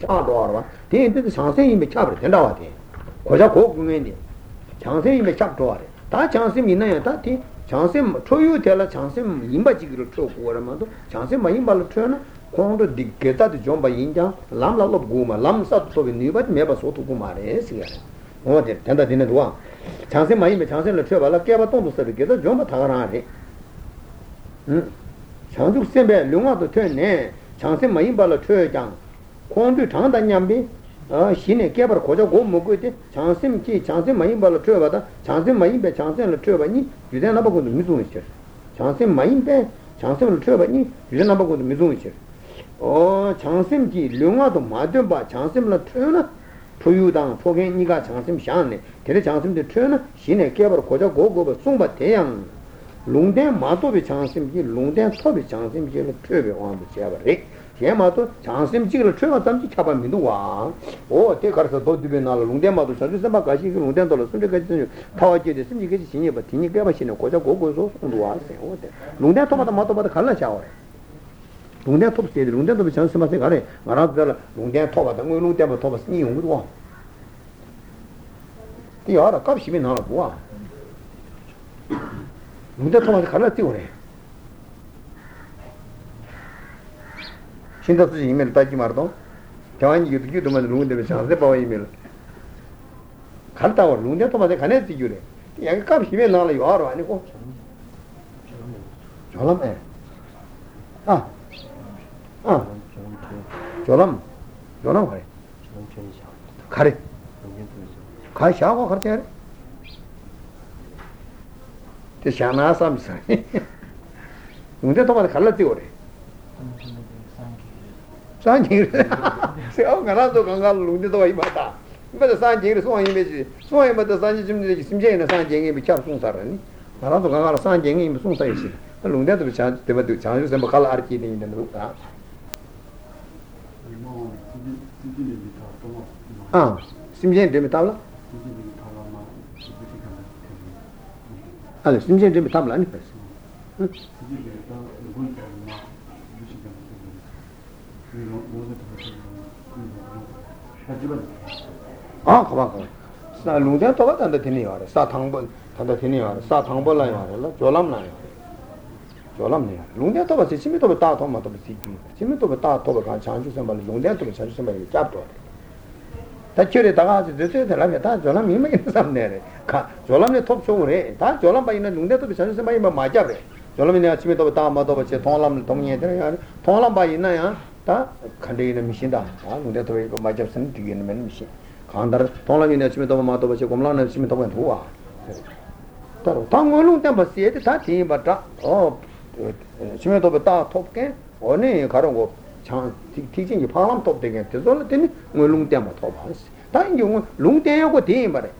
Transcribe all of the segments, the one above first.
차도와 대인들 상생이 차버 된다와 돼. 고작 고국면이 장생이 차도와 다 장생이 있나야 다티 장생 초유텔라 장생 임바지기를 쳐고 그러면도 장생 많이 말로 쳐나 공도 디게다도 좀바 인자 람라로 고마 람사 속에 니바지 매바 소토고 말해 시가 어데 된다 되는 도와 장생 많이 장생을 쳐발라 깨바 똥도 쓰게다 좀바 다가라네 장죽쌤에 룡화도 되네 장생 많이 발로 쳐장 공도 장단냠비 신의 깨발 고자고 먹고 때 장생지 장생 많이 발로 쳐바다 장생 많이 배 장생을 쳐바니 유대나 보고 미소는 있어 장생 많이 배 장생을 쳐바니 유대나 보고 미소는 있어 장생지 룡화도 맞든 봐 장생을 쳐나 초유당 초견이가 장생 샹네 걔네 장생도 쳐나 신의 깨발 고자고 고고 송바 대양 롱대 마도비 장생지 롱대 토비 장생지를 쳐배 왕도 제발이 제마도 장심지를 최가 담지 잡아민도 와. 오, 때 가서 도드베 날 롱대마도 저기서만 가시 롱대도 손대까지 타와지에 심지까지 진이 봐. 진이 깨봐 신에 고자 고고소 손도 와. 오대. 롱대 토마다 마도마다 갈라 샤워. 롱대 토스에 롱대도 장심한테 가래. 말아들 롱대 토바다 뭐 롱대마 토바스 니 용도 와. 뛰어라 갑시면 나라 보아. 롱대 토마다 갈라 뛰어래. 신다 수지 이메일 따지 말도 저한이 유튜브만 롱데베 장세 바와 이메일 갈다와 롱데 토마데 가네 지규래 야가 값 힘에 나라 요아로 아니고 졸람에 졸람 가래 가래 샤고 가르쳐 가래 데 샤나 삼사 롱데 토마데 갈라지 오래 산지를 세어 가라도 강가로 룬데도 와 이마다 이마다 산지를 소원이메지 소원이마다 산지 좀지 심제에는 산지에 비참 송사라니 가라도 강가로 산지에 임 송사이시 룬데도 비참 때마다 장주세 막할 아르키니 있는 거다 아 심제에 되면 달라 아 심제에 되면 달라 아니 벌써 가봐. 나 롱대 또 간다 되니 와래. 사탕번 간다 되니 와래. 사탕번 라이 와래. 졸람 나요. 졸람네. 롱대 또 같이 심이 또 따 도마 또 비지. 심이 또 따 도가 간 장주선 말 롱대 또 장주선 말 잡도. 다치레 다가 저때 라면 다 졸람 이메기 삼네래. 가 졸람네 톱 총으래. 다 졸람 바이는 롱대 또 장주선 바이 맞아래. 졸람이 내가 심이 또 따마 또 같이 통람 동네 들어. 통람 바이나야. 다 간대는 미신다. 아, 근데 또 이거 맞았으면 되겠는 미신. 간다. 동남이네 아침에 또 마도 같이 곰라는 아침에 또 뭐야? 따로 당원은 담바시에 다 팀바다. 아침에 또 다 톱게. 오늘 가는 거 티진이 파람 톱 되게. 저는 때문에 물롱 담바 톱 봤어. 당용 롱대하고 대인 말해.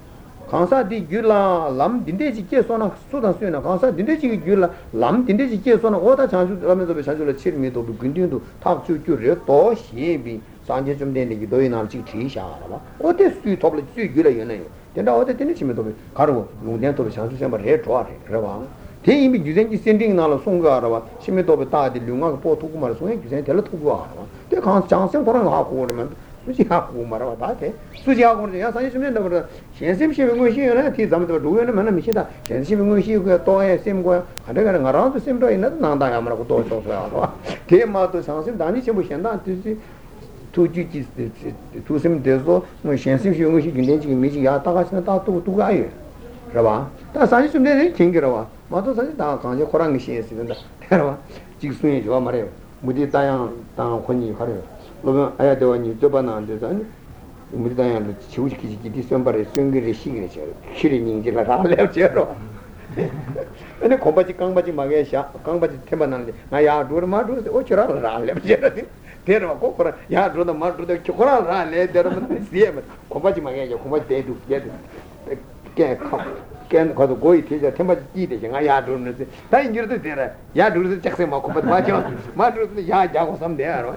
간사디 귤라 람 딘데지 계속나 수단수에나 간사 딘데지 귤라 람 딘데지 계속나 오다 자주 라면서 자주를 치르미도 근디도 탁주주려 또 시비 산제 좀 되는 게 너희 남지 뒤샤라마 어때 수이 톱을 쥐기라 얘네 된다 어때 되는 치면도 가르고 농년도 자주 셴바 레 좋아해 그러봐 대임이 유전기 샌딩 나라 송가라와 심에도 다들 룽아 보토고 말소 유전 될라 토고 알아 대 간사 장생 보는 거 하고 그러면 수지하고 말아 봐대 수지하고 그러지 야 사실 좀 된다 그러다 현심시 병원시에는 뒤 잠도 도에는 맨날 미치다 현심시 병원시에 또에 쌤과 하다가 나라도 쌤도 있는 난다 아무라고 또 저서야 개마도 상심 단이 전부 현다 뒤지 두지지 두심 돼서 뭐 현심시 병원시 근데지 미지 야 다가시나 다또 두고 아예 그러봐 다 사실 좀 되는 징그러워 맞아 사실 다 강제 고랑이 시에서는다 그러봐 직수에 좋아 말해요 무디 다양 땅 혼이 하려 그러면 아야대원이 좁아나는데서 우리 당연히 지우시키지 디셈바에 쑹그리 시그니처 키리닝지라 할래요 근데 고바지 강바지 마게샤 강바지 태만하는데 나야 루르마도 오치라 할래요 데르마 고코라 야 루르마도 초코라 할래 데르마 시에면 고바지 마게야 고바지 데도 게도 깬 거도 고이 되자 태마지 이대생 아야 루르는데 다 인지도 데라 야 루르도 착생 먹고 맞아 마루도 야 자고 삼대야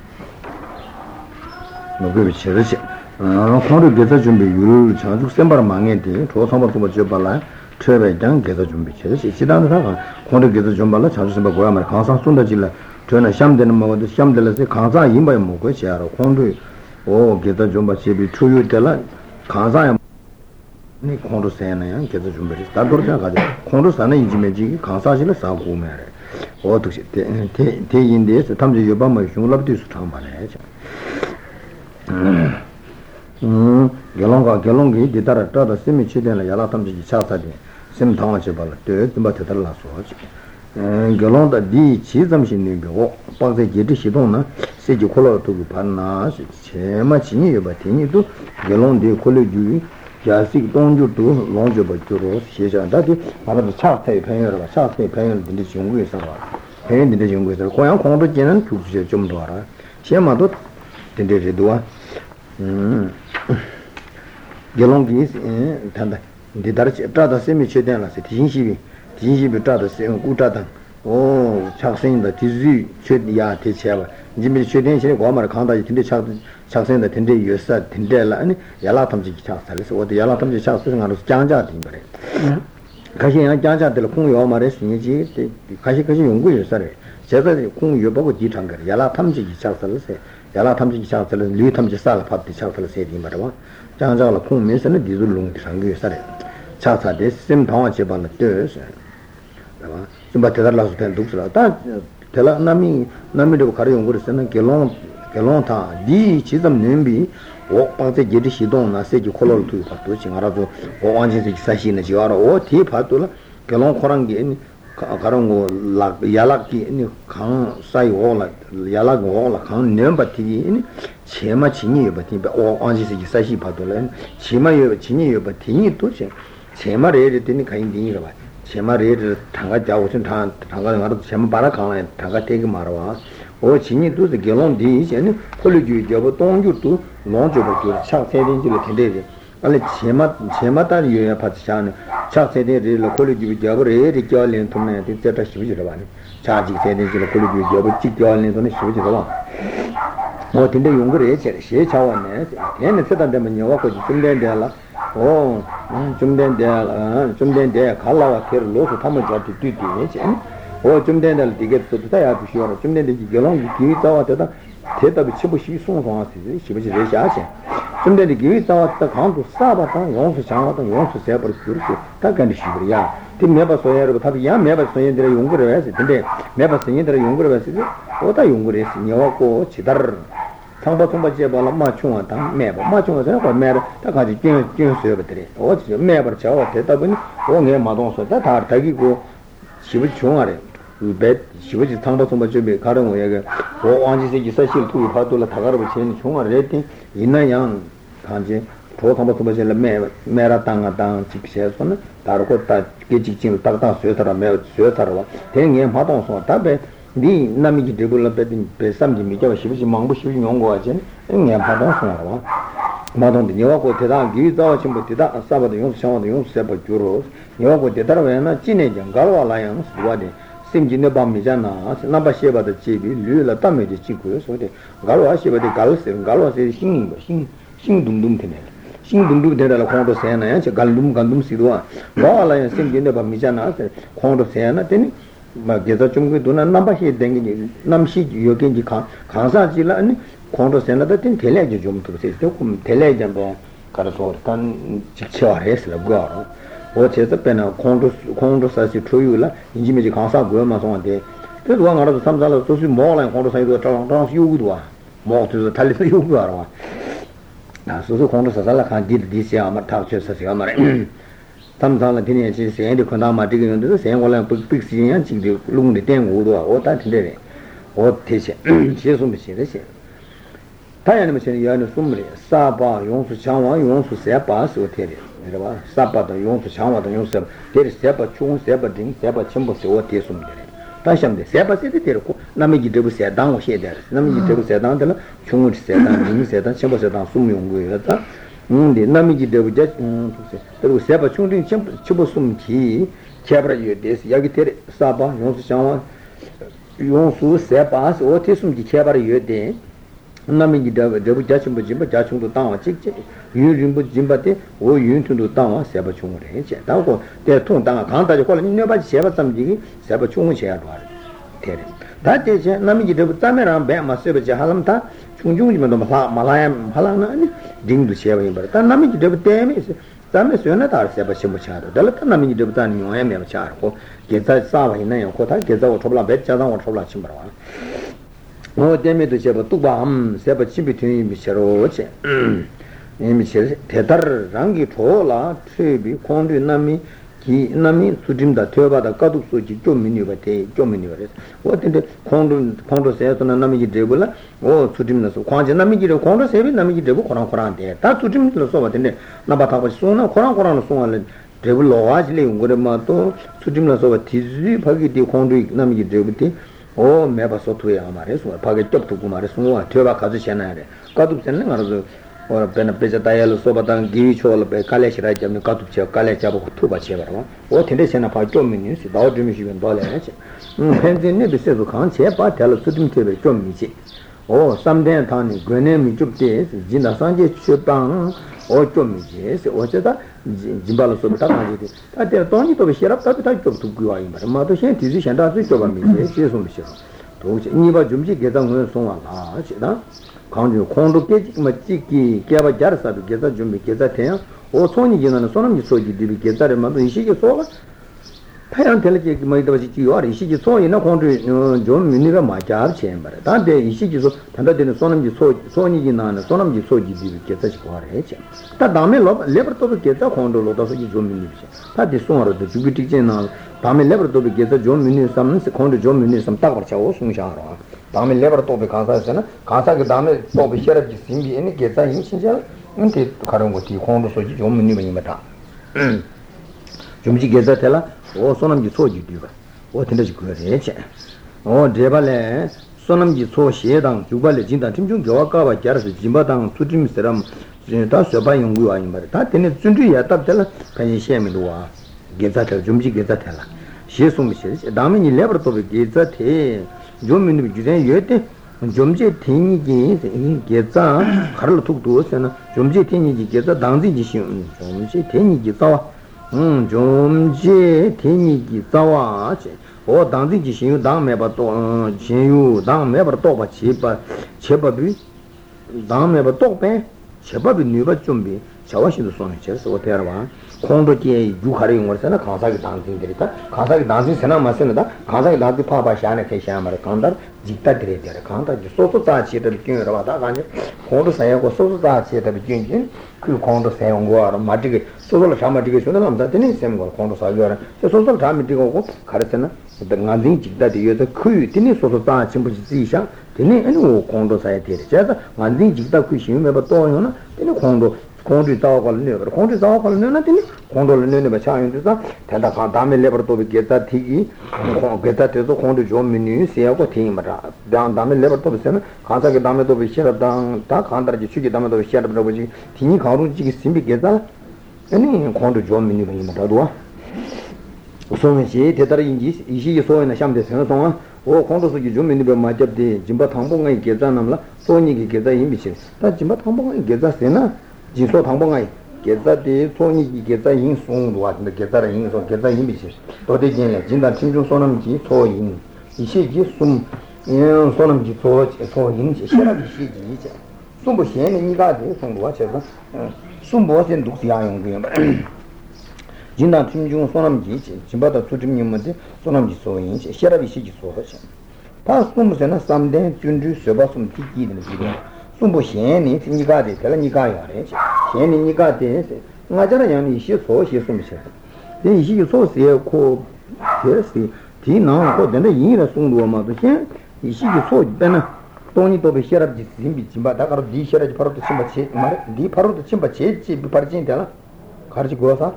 최배장 계속 준비 제시 지난다가 권력에도 좀 발라 자주 선배 고야만 강상 쏜다질라 전에 시험 되는 먹어도 시험 될때 강사 임바에 먹고 지하로 권력 오 계속 좀 받집이 초유될라 강사야 니 권력 세네야 계속 준비를 다 돌자 가지 권력 사는 인지매지 강사실을 싸고 오면 어떻게 대인데서 탐지 여밤에 중랍도 수탕 말해 결론이 기다려 떠다 심이 치대는 야라탐지 차사디 심 당하지 발라 뜻마 대달라서 결론다 디 지점신님이 오 박세 지시동나 세지 콜로도 반나 제마치니 여바티니도 결론디 콜로주 야식 동주도 롱저 버주로 시작한다디 바로 차태 평열과 차태 평열들이 중국에서 와 평열들이 중국에서 고향 공도 지는 주제 좀더 알아 제마도 된데도와 gelongi tanda didar tada semi chedela se tinjibi tada se utata o chaksen da tizu ched ya te chela jimi chedin che go mar khanda tinde chaksen da tinde yesa tinde la ani yala tamji chaksen se o de yala tamji chaksen ngaro jangja din bare kashi ya jangja de kung yo mare sinji te kashi yongu yesa re 제가 공 여보고 뒤창거리 야라 탐지 기차설세 야라 탐지 기차설 류 탐지 살 파티 차설 세디 말아 장자라 공 면선의 디줄롱 상규 살에 차차데 심 당화 제발 뜻 알아 좀 받달라서 될 독스라 다 될라 남이도 가려운 거는 결론타 디 지점 냄비 오빠한테 제리 시동 나세지 콜을 두고 받도 징하라도 오완제지 사시는 지와라 오티 받도라 결론 코랑게 가랑고 라 야락기 니 강사이 올라 야락 올라 강 넘버티니 제마 진이 버티 오 언제지 사시 받으래 제마 진이 버티니 도체 제마 레르티니 가인디니라 제마 레르 당가 자고선 당가 나도 제마 바라 강에 당가 되게 말아 오 진이 도스 결론디 이제는 콜리지 되고 동주도 논조도 창세린지를 텐데 알레 제마다 유야 받자는 차세대를 콜리지 비자버에 리결린 돈에 뒤졌다 싶으지라 봐. 차지 세대를 콜리지 비자버 찍결린 돈에 싶으지라 봐. 뭐 근데 용거래 제 차원에 얘는 세단되면 여와고 준대야라. 어, 준대야라. 준대야 갈라와 테를 놓고 담을 잡지 뒤뒤에. 어, 준대야를 되게 뜯다야 비셔라. 준대야지 결혼 기회다와 되다. 대답이 치부시 송송하지. 치부시 되지 좀데리 기회사왔다 강도 싸봤다 용수 장하다 용수 세버스 그렇게 딱 간디시브야 팀 매바서야로 답이 야 매바서인들의 용구를 해야지 근데 매바서인들의 용구를 해야지 어디다 용구를 했으니 여갖고 지달 상바통바 제발라 마충하다 매바 마충하잖아 그 매를 딱 가지 껴서여버들이 어디 매버 저와 대답은 공에 마동서다 다 다기고 집을 중하래 배 집을 상바통바 집에 가는 거야 그 왕지세 기사실 두고 봐도라 다가르고 제일 중하래 했더니 이나양 간지 도탐바 도바젤라 메라 땅아땅 집세서는 다르고 다 계직진 딱딱 쇠더라 메 쇠더라 대행에 마동소 답에 니 남이기 데블럽된 배삼지 미겨 싶지 망부 싶지 용거하지 응에 마동소 마동도 니와고 대다 기자와 친구 대다 아싸바도 용상도 용세바 주로 니와고 대다라 왜나 진행 장가와 라양 수와데 심진의 밤이잖아. 나바시에바도 집이 류라 담에지 찍고요. 소리 가로아시에바도 가로세는 가로아시 신인거 신둥둥 되네. 신둥둥 되다라 공도 세나야. 저 갈룸 시도와. 뭐라야 심진의 밤이잖아. 공도 세나 되니 막 계속 좀 누나 나바시에 댕기 남시 여기지 강사지라 아니 공도 세나다 된 텔레지 좀 들으세요. 조금 텔레지 한번 가서 일단 직체화해서 그거 어째서 배나 공도 사실 초유라 인지미지 강사 고야만 송한테 그래도 왕아라도 삼자라 도시 모란 공도 사이도 당당 요구도와 모두 달리서 요구하라 나서서 공도 사살라 간디 디시야 아마 타쳐서 아마 담자라 되네 제시 에디 콘다마 디근도 생월랑 빅빅시야 지디 룽데 땡고도 오다 텐데 어째서 예수님 시대시 다야는 무슨 야는 숨으리 사바 용수 장왕 용수 세바 소테리 사바도 용수 장화도 용수 대리 세바 중 세바 등 세바 전부 세워 대숨들 다시한데 세바세데 데르고 남이 기대부세 당고 셰데르 남이 기대부세 당한테는 중을 세단 중을 세단 쳔버세단 숨용고였다 근데 남이 기대부자 그리고 세바 중딩 쳔버숨기 쳔버여데스 야기테 사바 용수 장원 용수 세바스 오티숨기 쳔버여데 남이 기대부자 쳔버지마 자충도 당와 찍지 유림부 짐바데 오 윤투도 당와 세바 중을 해제 당고 대통 당아 강다지 콜 니네바지 세바 삼지기 세바 중을 해야 다 대체 남이 기대부자면 배마 세바지 할람타 중중이면도 말아야 말아나 딩도 세바인 버다 남이 기대부때에 담에 수연하다 세바 심부차도 달타 남이 기대부자는 요에 매차고 계산 사와이나 요코다 계산고 좁라 배차당고 좁라 침바와 어데메도셔버 뚝밤 세바 침비트니 미셔로체 미셔 대다랑기 돌아 트비 콘드나미 기나미 수딤다 퇴바다 까둑소지 좀 미니버테 좀 미니버레 어데 콘드 세야토나 나미기 데불라 오 수딤나서 관제 나미기로 콘드 세비 나미기 데고 코랑코랑데 다 수딤들로서 왔는데 나바타고 소나 코랑코랑로 송알레 데불로와지레 응거마토 수딤나서 디지 바기디 콘드 나미기 데부티 오 매바소토야 말해서 바게 쪽도고 말해서 뭐 퇴바 가지잖아요. 까둑잖아 말해서 ora bena peja tayalo sobatang gi chol be kale shirai jam ka tu che kale cha bu tu ba che barwa o thinde sena pa chom min si dao dimi si ben dole che hen ne de se bu khan che pa talo tu dimi che be chom mi che o samden than ni gwene mi chup de jin da san je che pang o chom mi che se o che da jin ba lo sobata ma je ta de ton ni to be sherap ta ta chop tu gwa yin ma to shen ti ji shen da tu chop mi che so mi che to che ni ba jum ji ge dang ne song wa la che da 강주 콘도께 맞지기 개바 자르사도 개자 준비 개자 태양 오손이 지나는 손은 소지 뒤비 개자래만 이시기 소가 파양 될게 뭐이다 지기 요아 이시기 소이나 콘도 좀 미니가 맞아 쳔 말아 다데 이시기 소 단다되는 손은 소손이 지나는 손은 소지 뒤비 개자시 거래 쳔 다 다음에 레버토도 개자 콘도로다서 좀 미니 다 디송어도 주기티제나 다음에 레버토도 개자 좀 미니 삼는 콘도 좀 미니 삼 딱거쳐 오송샤라 다음에 레버 또비 가사에서는 가사가 다음에 또비 셔럽지 심비 애니 개자 임신자 근데 가는 것이 공도 소지 좀 문님이마다 좀지 개자 달라 오 소남지 소지 뒤가 오 텐데지 그래 오 제발에 소남지 소시에당 주발에 진단 팀중 교과가 자르스 진바당 투팀 사람 다 서바 연구 아니 말이야 다 텐데 준주야 답 달라 간이 셴미도와 개자들 좀지 개자 달라 시에숨이 시 다음에 이 레버 또비 개자 돼 좀민이 주된 예때 좀제 땡이기 개자 가르로 툭 두었잖아 좀제 땡이기 개자 당진지 심 좀제 땡이기 싸와 좀제 땡이기 싸와 어 당진지 심 당매 봐또 진유 당매 봐또 같이 봐 제법이 당매 봐또배 제법이 네가 좀비 자와시도 손에 쳐서 어떻게 알아 콘도티에 유카르인 거잖아 가사기 당진들이다 가사기 당진 세나 맞으나 가사기 나기 파바시 안에 계시야 말아 간다 직다 드려야 간다 소소다 지들 끼어라다 간지 콘도 사야고 소소다 지들 끼인 그 콘도 사용 거라 맞지 소소를 담아지게 주는 남자 되는 셈거 콘도 사요라 소소를 담아지고 가르잖아 당진 직다 되어서 그 되는 소소다 친구지 지상 되는 아니고 콘도 사야 돼 제가 완전 직다 그 심에 봐 또는 되는 콘도 공주 다오걸네 공주 다오걸네는 되니 공도르네는 배차인데다 대다가 담에 레버도비 개다 티기 공 개다 때도 공주 좀 미니 세하고 팀마다 당 담에 레버도비세는 가자게 담에도 비셔다 다 간다지 주기 담에도 비셔다 보지 티니 가루지기 심비 개다 아니 공주 좀 미니 보이마다도와 우선시 대다인지 이시기 소에나 샴데스는 동안 오 공도수기 좀 미니 배마접디 짐바 탕봉의 개다 남라 소니기 개다 임비치 다 짐바 탕봉의 개다 세나 지소 당봉아이 개자디 소니기 개자 인송도 왔는데 개자라 인송 개자 인비시 도대진에 진단 팀중 소남지 소인 이시기 숨 소남지 소인 시라기 시기 이제 숨부 시에는 이가지 송도 와서 숨부엔 독야용 그냥 진단 팀중 소남지 진바다 수집님한테 소남지 소인 시라기 시기 소하시 다 숨부에는 삼대 준주 서바숨 티기는 지금 좀 보시니 니가 되잖아 니가야 돼. 괜히 니가 돼. 맞잖아. 양 이슈 소시 숨셔. 이 이슈 소시에 코 제시 디나 코 된다 이라 숨도 아마도 셴 이슈 소시 되나 돈이 더 비셔라 지심비 짐바 다가로 디셔라지 바로 또 심바치 말 디파로도 심바치 집이 빠진 되나 가르치 고사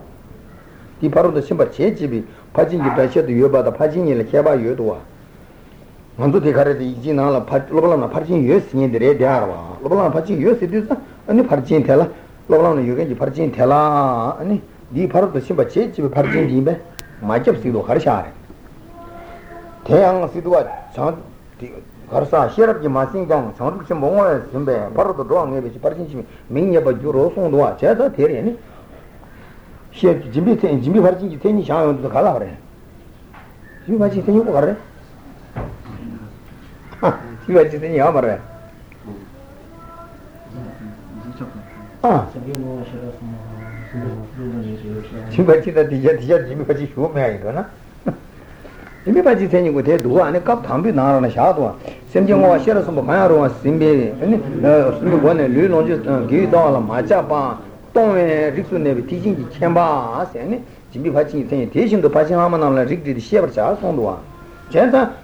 디파로도 심바치 집이 빠진 게 다셔도 여바다 빠진이를 개바 여도와 만두 대가래도 이지나라 로발라나 파르친 유스니들에 대하라 로발라나 파르친 유스디스 아니 파르친 텔라 로발라나 유겐지 파르친 텔라 아니 니 파르도 심바 제집 파르친 디메 마접스도 가르샤레 대양 시도와 전 가르사 시럽지 마신강 전국심 몽어에 심베 파르도 도앙에 비치 파르친심이 민예바 주로송도와 제다 데리니 시에 진비세 진비 파르친지 테니 샤용도 가라 그래 지금 같이 테니고 가래 제가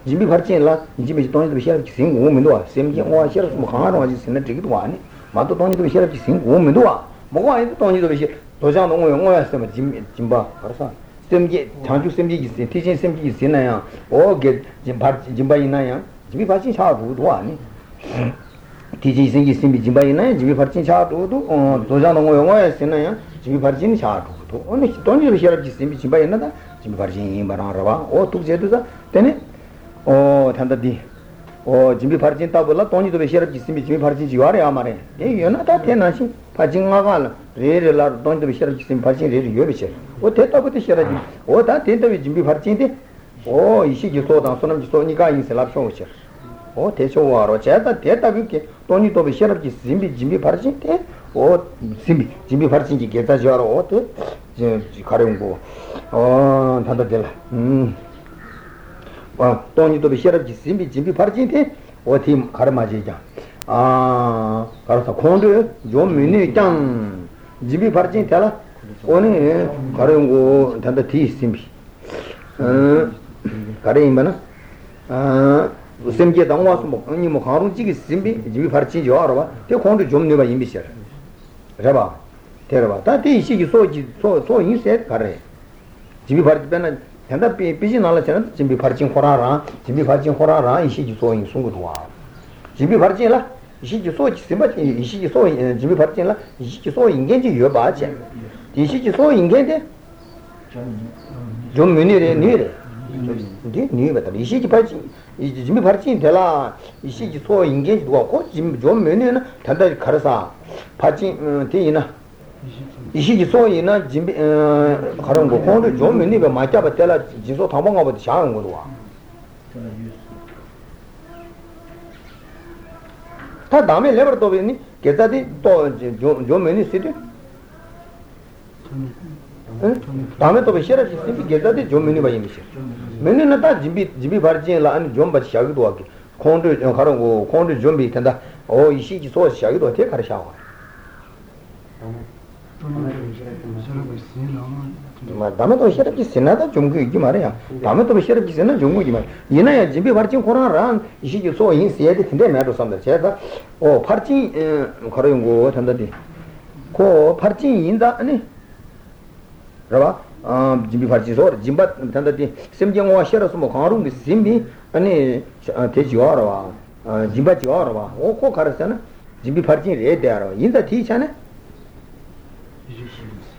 집이 벌진라 집이 돈이 더 싫어 지금 오면도 샘지 오와 싫어 뭐 하나로 아직 신나 되기도 하네 맞도 돈이 더 싫어 지금 오면도 뭐가 아니 돈이 더 싫어 도장 농어 영어였으면 짐바 벌써 샘지 장주 샘지 티진 샘지 있으나요 오게 짐바 짐바 있나요 집이 벌진 차도도 아니 티진 샘지 샘지 짐바 있나요 집이 벌진 차도도 도장 농어 영어였으나요 집이 벌진 차도도 어느 돈이 더 싫어 지금 짐바 있나다 지금 벌진 바람라와 오 독제도다 तेने ओ ठंडा दी ओ जिम्बी फरजी ता बोला तोनी तो बेशेर किसी में जिम्बी फरजी जीवा रे हमारे ये यो ना ता थे ना सी फजिंगा गाल रे रे ला तोनी तो बेशेर किसी में फरजी रे यो बेशेर ओ थे तो बते शेरा जी ओ ता थे तो जिम्बी फरजी थे ओ इसी जो तो सोनम जी तो निका इन से लाभ सोचे ओ थे सो वारो चाहता थे तभी के तोनी तो बेशेर किसी जिम्बी जिम्बी फरजी थे ओ जिम्बी जिम्बी फरजी की केता जवारो ओ थे खरेम को ओ ठंडा दिल 돈이 또 비셔럽지 심비 진비 파르진테 어디 가르마지자 아 가르사 콘드 좀 미니 땅 진비 파르진테라 오네 가르고 단다 티 심비 가르이마나 아 심게 당와서 뭐 아니 뭐 가르지기 심비 진비 파르진 좋아라 대 콘드 좀 내봐 임비셔 잡아 데려봐 다티 이식이 소지 소소 인셋 가르 진비 파르진베나 현다 비지 나라처럼 진비 파르진 호라라 진비 파르진 호라라 이시지 소인 송고도와 진비 파르진라 이시지 소지 심바지 이시지 소인 진비 파르진라 이시지 소인 인간지 여바지 이시지 소인 인간데 좀 문이래 니래 근데 니에다 이시지 파르진 이지 진비 파르진 될라 이시지 소인 인간지 도와고 좀 문에는 단다 가르사 파르진 대이나 이시기 소이나 진비 가는 거 콘도 좀 면이가 맞잡아 때라 지소 담방가 버티 작은 거도 와. 다 다음에 레버도 되니 계산이 또좀 면이 시대. 다음에 또 배셔라 진비 계산이 좀 면이 바이 미셔. 면은 다 진비 바르진라 아니 좀 버티 작기도 하고 콘도 가는 거 콘도 좀 비탄다. 어 이시기 소이 작기도 어떻게 가르쳐 마 담에도 시럽지 신나다 좀 그기 말이야. 담에도 시럽지 신나 좀 그기 말. 얘나야 집에 버진 코로나랑 이시기 소인 세야데 근데 나도 삼다. 제가 어 버진 걸어온 거 단단히. 고 버진 인다 아니. 그러봐. 아 집이 버진 소리 짐바 단단히 심정과 시럽스 뭐 가는 게 심비 아니 대지와라. 짐바지와라. 오코 가르잖아. 집이 버진 레데아라. 인다 티잖아.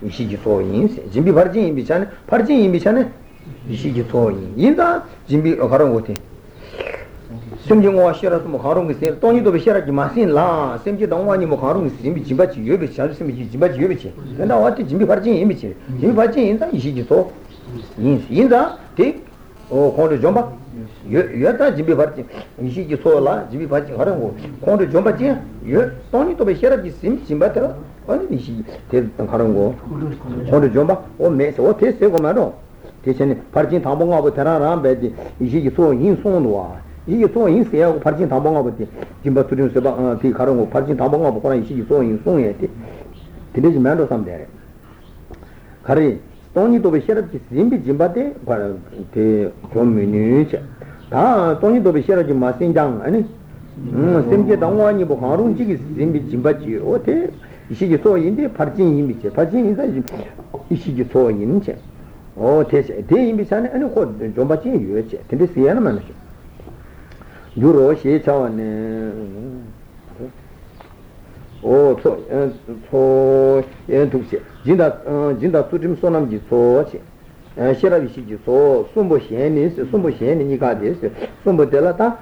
이시기 소인 진비 파르진 임비찬 파르진 임비찬 이시기 소인 인다 진비 가랑 고티 심정과 시라서 뭐 가랑 게세 돈이도 비시라지 마신라 심지 동원이 뭐 가랑 게 진비 진바지 여비 자르심이 진바지 여비치 근데 어때 진비 파르진 임비치 진비 파르진 인다 이시기 소 인다 오 콘도 좀바 여다 집이 버티 이시기 소라 집이 버티 하는 거 콘도 좀바지 여 돈이 또 베셔라지 심 심바터 아니 이시 대 하는 거 콘도 좀바 오 메서 오 테스고 말어 대신에 버진 담봉하고 대라라 베디 이시기 소 인송도 와 이게 소 인세하고 버진 담봉하고 대 김바 투림 세바 티 가는 거 버진 담봉하고 거나 이시기 소 인송에 대 되지 말도 삼대 가리 돈이 또 베셔럽지 진비 진바데 바데 좀미니자 다 돈이 또 베셔럽지 마신장 아니 심지 당원이 뭐 가론 지기 진비 진바지 어때 이시기 소인데 파진 임비체 파진 인사 이시기 소인체 어 대세 대임비산에 아니 곧 좀바지 유에체 근데 시야는 많으셔 gyuro shi chawane o to en tukse jinda tutim sonam ji to che shirabi shi ji to sumbo shen ni ka des sumbo dela ta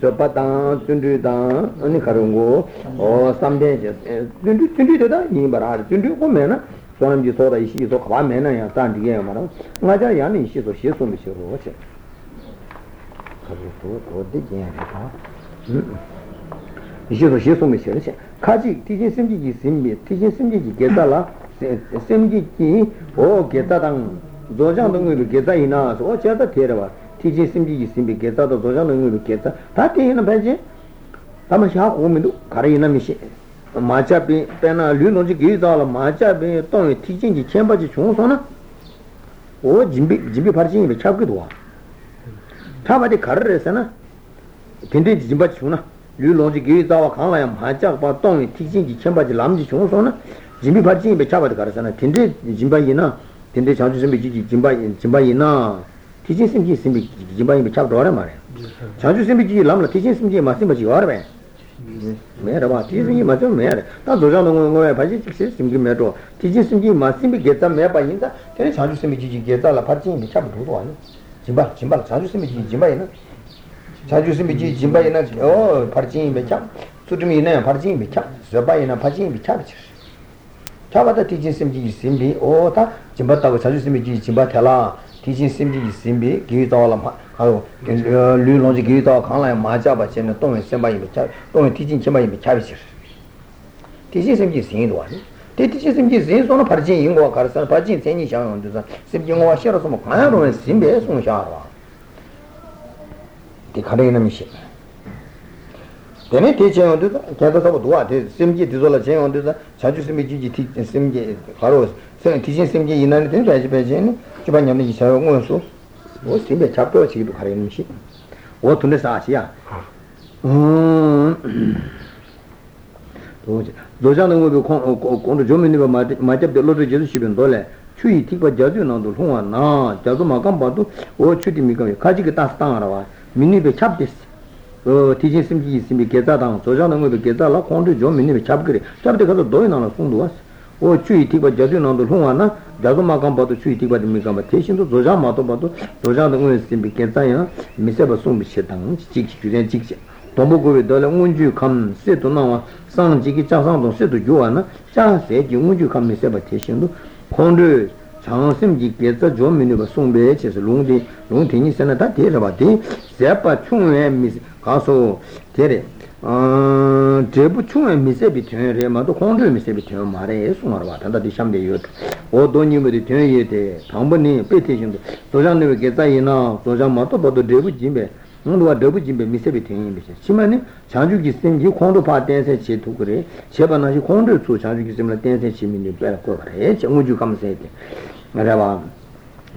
sopa ta tundu ta ani karungo o samde je tundu da ni bara tundu ko mena sonam ji to da shi to kha mena ya ta diye mara ngaja ya ni shi to shi sumbo shi ro che 가지 티진 심지기 심비 티진 심지기 게다라 심지기 오 게다당 도장 등으로 게다이나 오 제다 데려와 티진 심지기 심비 게다도 도장 등으로 게다 다 되는 반지 담은 샤 오면도 가리나 미시 마차비 페나 류노지 게다라 마차비 또 티진기 쳔바지 중소나 오 진비 파르진이 잡기도 와 타바디 가르레서나 근데 진바지 주나 류론지 게다와 강라야 마작 바 똥이 티진지 쳔바지 람지 중소나 진비 파르진이 잡아도 가르서나 근데 진바이나 근데 자주 좀비 진바이나 티진 심지 심비 진바이 잡도 하라 말이야 자주 심지 람라 티진 심지 마심지 와라베 메라바 티진이 맞아 메라 다 도장은 거에 바지 직세 심기 메도 티진 심지 마심비 게다 메바인다 근데 자주 심지 게다라 파르진이 잡도 하니 진발 자주 심지 진바이나 자주 심지 진바이나 어 파르진이 메참 수드미네 파르진이 메참 저바이나 파르진이 메참치 잡아다 티진 심지 심비 오다 진바다고 자주 심지 진바텔라 티진 심지 심비 기도알마 하고 류론지 기도 강라에 맞아 받지는 동에 심바이 메참 동에 티진 심바이 메참치 티진 심지 신도 아니 티진 심지 신소는 파르진 인고가 가르사 파르진 센이 샤용도서 심경과 싫어서 뭐 가야로는 심비에 송샤와 가래나미시. 되네 대체원도 계속하고 도와 심지 디졸라 제원도 자주 심지 심지 바로 생 디진 심지 이난이 된 가지 배제는 주반 염이 사용원수 뭐 심에 잡혀 지기도 가래나미시. 어 돈에서 아시야. 도자는 거고 콘도 조민이가 맞아 별로도 제수 싶은 돌에 추이 티가 자주 나도 홍아나 자주 막간 봐도 어 추디미가 가지게 다 땅하러 와. 미니베 잡듯 어 티진 심기 심기 게다당 도자는 것도 게다라 콘도 좀 미니베 잡그래 잡데 가서 도이나나 송도와 어 추이 티가 자주 나도 홍아나 자주 막간 봐도 추이 티가 미가 대신도 도자 마도 봐도 도자는 거 심기 게다야 미세바 송비 쳇당 지기 규례 지기 동북고에 돌아 온주 감 세도 나와 상지기 자상도 세도 교환은 자세기 온주 감 미세바 대신도 콘도 장심기 계좌 좀 미니버 송배 제서 롱디 롱팅이 세나다 데려봐디 제파 충외 미세 가서 데레 제부 충외 미세비 되려마도 공주 미세비 되어 말에 송하러 왔다 디샴데 요 오도님이 되어예데 당번이 빼태신도 도장님의 계좌이나 도장마도 봐도 제부 진배 응도와 더부 진배 미세비 되는 미세 심만이 자주기 쌤기 공도 파댄세 제도 그래 제반하시 공도 주 자주기 쌤라 댄세 지민이 빼고 그래 정우주 감사해 말아봐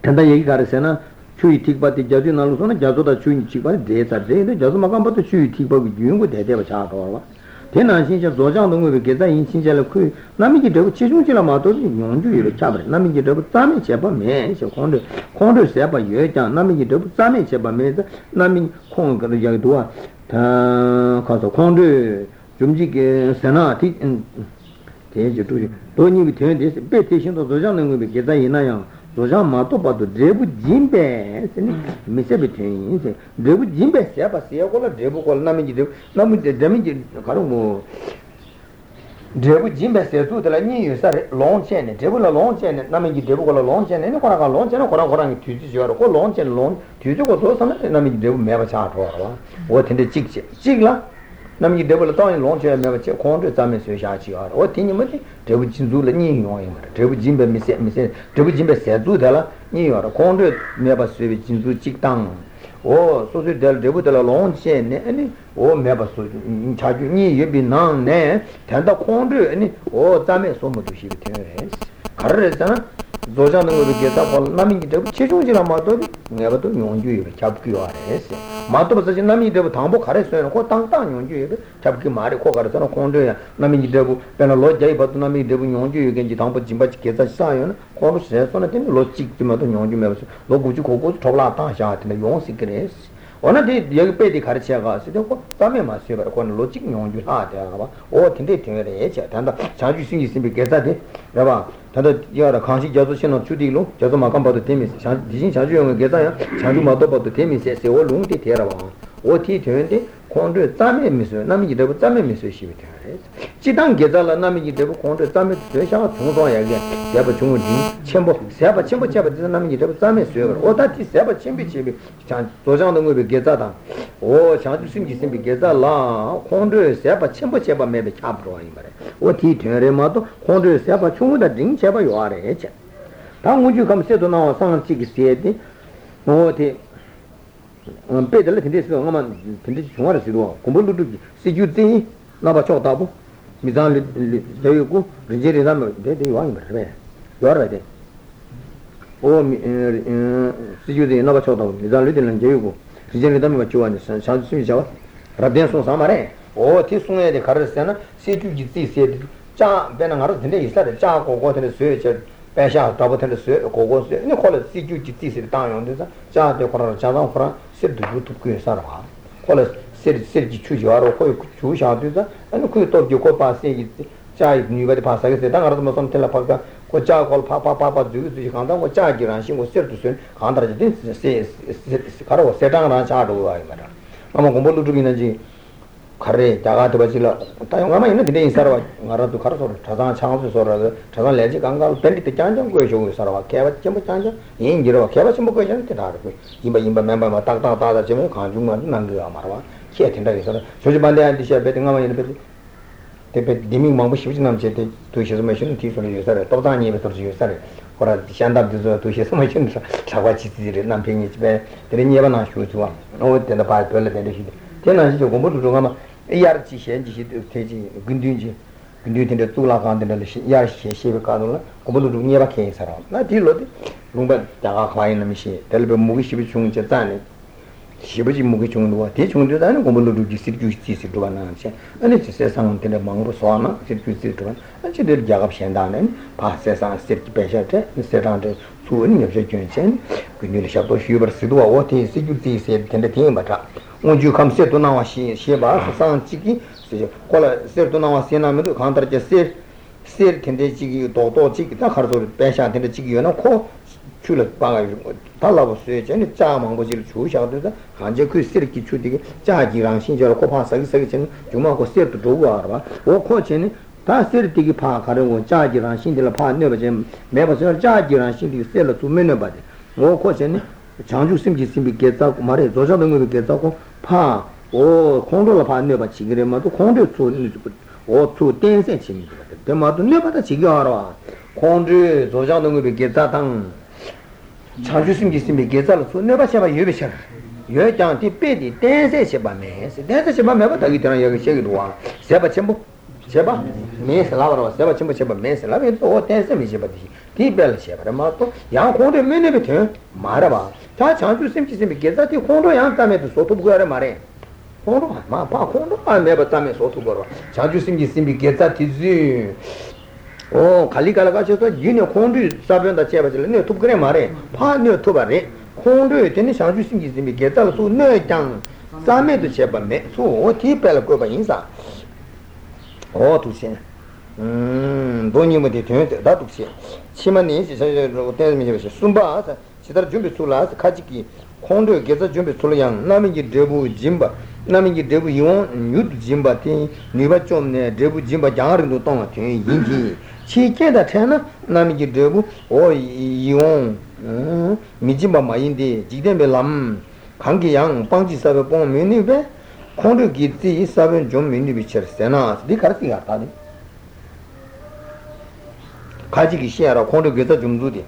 단다 얘기 가르세나 추이 틱바티 자주 나로서는 자주다 추인 틱바티 대사제도 자주 막간부터 추이 틱바고 유용고 대대바 자도와 대난 신자 도장 동의의 계산인 신자를 그 남이기 되고 최종지라 마도 용주의로 잡아 남이기 되고 땀이 제범에 공도 제범 여자 남이기 되고 땀이 제범에 남이 공을 여기도와 다 가서 공도 좀지게 세나 티 대주도 돈이 되는데 배태신도 도장능의 계산이나요 도장 마도 봐도 제부 진배 미세비 되는데 제부 진배 세바세요 걸 제부 걸 남이 되고 남이 되면 가로 뭐 제부 진배 세도들 아니 사례 롱첸에 제부라 롱첸에 남이 되고 걸 롱첸에 거라가 롱첸에 거라거랑 뒤지지요 거 롱첸 롱 뒤지고 도서는 남이 되고 매바 차도 와 어떤데 찍지 찍라 남이 되고 또 롱첸에 매바 제 콘트 담에 쇠샤지요 어떤님한테 제부 진주를 니 용이 말아 제부 진배 미세 제부 진배 세도들 니 요라 콘트 매바 쇠비 진주 찍당 오 소소 될 제부들 롱첸에 아니 오 매바 소 자주 니 예비 난네 단다 콘트 아니 오 담에 소모도 시비 되네 가르잖아 도자는 거 게다 볼 남이 되고 최종지라 마도 내가 또 용주에 잡기로 하래서 마토버지 남이 되고 당보 가래서는 고 땅땅 용주에 잡기 말에 고 가래서는 콘도야 남이 되고 내가 로자이 받도 남이 되고 용주에 견지 당보 진바치 게다 싸요 고로 세서는 되는 로직지마도 용주 매서 로구지 고고 돌아다 샤한테 용식그래스 어느데 여기까지 가르쳐 가서 되고 밤에 마셔 봐. 그건 로직 용주 하다 봐. 어 근데 되게 단다. 자주 쓰기 있으면 계산돼. 봐. 단다 여러 관심 자주 신호 주디로 자주 막간 봐도 되면서 자주 자주 용을 계산야. 자주 맞도 봐도 되면서 세월 롱디 되라 봐. 어디 되는데 콘드 땀에 미소 남이 되고 땀에 미소 시비 돼. 지당 계산라 남이 되고 콘드 땀에 되셔 동동 얘기. 제가 중은 첨부 세바 첨부 제가 남이 되고 땀에 수요. 어디 세바 첨비 집이 장 도장도 그 계산다. 오 자주 심지 심비 계산라 콘드 세바 첨부 제가 매비 잡으러 이 말에. 어디 되려마도 콘드 세바 충분히 딩 제가 요아래. 당 우주 감세도 나와 상식이 세디. 어디 배들 근데 그만 근데 중화를 쓰고 공부도 시주티 나봐 쳐다보 미잔 되고 린제리 나면 되게 와인 그래 요아래 오 시주티 나봐 쳐다보 미잔 린제리 되고 린제리 나면 좋아하는 산수미 잡아 라벤소 사마레 오 티숭에데 가르스나 시주티 세디 자 배는 가르스 근데 있어야 자 고고한테 수요일 पैसा तब तेरे से कोगों से नहीं खोले सीजू चित्ती से ताऊ यों देता चार देखो ना चार दांव करा सिर दूध तो क्यों सारा भाग खोले सिर सिर जी चूज यारों कोई चूज शादी देता अन्य कोई तो जो को पास ये चार न्यूबरी पास आगे से ताऊ घर तो मसम तेरा पक्का को चार कॉल पापा पापा दूध दूध खाना वो चार गिरांशिंग वो सिर दूसरे खाना रहते हैं से करो सेटांग ना चार डोगा है मेरा मामा कुंभलू टू बिना जी खरे जागा तो बचीला तायों का मैं इन्हें दिन इंसार वाच गारा तो खरा सोर ठसान छांव से सोर रहा ठसान ले जी कांगा पेंट तो चांजा कोई शोग इंसार वाच क्या बच्चे में चांजा ये इंजीरो क्या बच्चे में कोई जानते ना रखो इम्बा मैं बा ताक ताक ताक अच्छे में खान जूंगा तो नंगे का मारवा क्या ठंडा के सोर सोचे बंदे आए दिशा बैठे गाँव में इन्हें ते पे दिमिंग मांग बस शिवजी नाम चेते तो इसे समय शुरू थी सोने योजना तो तान ये बेतौर योजना कोरा शानदार दिशा तो इसे समय शुरू छावाची तेरे नाम पेंगे चेते तेरे नियम ना शुरू हुआ और तेरे पास पहले तेरे शिद तेनाली जो कुम्भल लोगों में यार चीज़ें जिसे तेजी गुंडूं जी तेरे तूला कांड ने लिश यार चीज़ें शेव कांडों ना कुम्भल लोग निया बाकी सारा ना ठीक लोटे लोग बस जागा खाई ना मिशे तेरे पे मुगी शिव चुंग चलता है शिव जी मुगी चुंग लोग तेरे चुंग चलता है ना कुम्भल लोग जिसे चीज़ लोग ना अच्छे अन्य चीज़ें सांग तेरे मांगो स्वाना जिसे चीज़ उन्हें कम से तो ना वाशी शेबा सांची की कोला सेर तो ना वाशी ना मेरे खान तरचे सेर सेर ठंडे चिकी दो दो चिकी ता खर्च हो पैसा ठंडे चिकी है ना खो चुल बांगा ताला बसे चने चार मांगो चिल चुल शादी ता खाने को सेर की चुदी के चार गिरांशिंग जरा को पास सगी सगी चने जुमा को सेर तो रोगा आ रहा वो खो चने ता सेर टिकी पां खाने को चार गिरांशिंग दिला पां ने बजे मैं बस चार गिरांशिंग दिल सेर तो मैंने बादे वो खो चने 장주 심지 심비 깨다고 말해 도자동으로 깨다고 파 오, 공도로 봤네봐 지그래마도 공도 좋은 오투 댄스 심지 대마도 내봐다 지겨워라 공주 도자동으로 깨다당 장주 심지 심비 깨다로 손내봐 제발 예배셔 예장 뒤빼디 댄스 제발네 댄스 제발 매봐 다기 되는 여기 세기도 와 제발 전부 제발 메스 라바로 제발 전부 제발 메스 라바에 또 댄스 미지 받듯이 디벨 제발 마또 양 공도 매네 비트 말아봐 자 장주 쌤치쌤이 계산이 혼도 양담에도 소토부가래 말해 혼도 마파 혼도 안내 봤다면 소토부로 장주 쌤치쌤이 계산이 오 갈리갈라 가셔서 이네 혼도 잡변다 제발들 네 토부그래 말해 파네 토바래 혼도에 되는 장주 쌤치쌤이 계산을 소네장 담에도 제발네 소 디벨 거봐 인사 오 두신 돈이 뭐지 되는데 나 두신 치만이 이제 저 때문에 이제 숨바 चित्र जुम्बे सुला खाची की खोंडे के साथ जुम्बे सुलियां नामी की डेबू जिम्बा नामी की डेबू यों न्यूट जिम्बा थी निवाचों ने डेबू जिम्बा जांगर तो तोंग थे यिंगी चीके दा थे ना नामी की डेबू ओ यों मिजिम्बा माइंडे जिधे में लम खांगी यांग पांची साबे पों मिनी बे खोंडे की ती साबे जों मिनी बिचर सेना दिखा रही आता थी खाची की शेरा खोंडे के साथ जुम्बू थी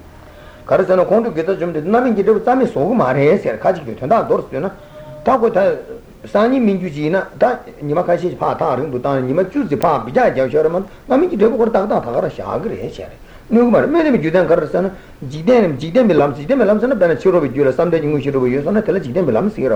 가르쳐는 공도 계속 좀 남이 기대고 땀이 속고 말해 가지고 된다 돌스잖아 타고 다 산이 민주주의나 다 니마 같이 봐 다른도 다 니마 주지 봐 비자 저러면 남이 기대고 거다 다 가라 샤 그래 샤래 누구 말 매는 주단 가르쳐는 지대는 밀람스는 배는 치료비 줄어 삼대 중국 치료비 요선에 될 지대 밀람스이라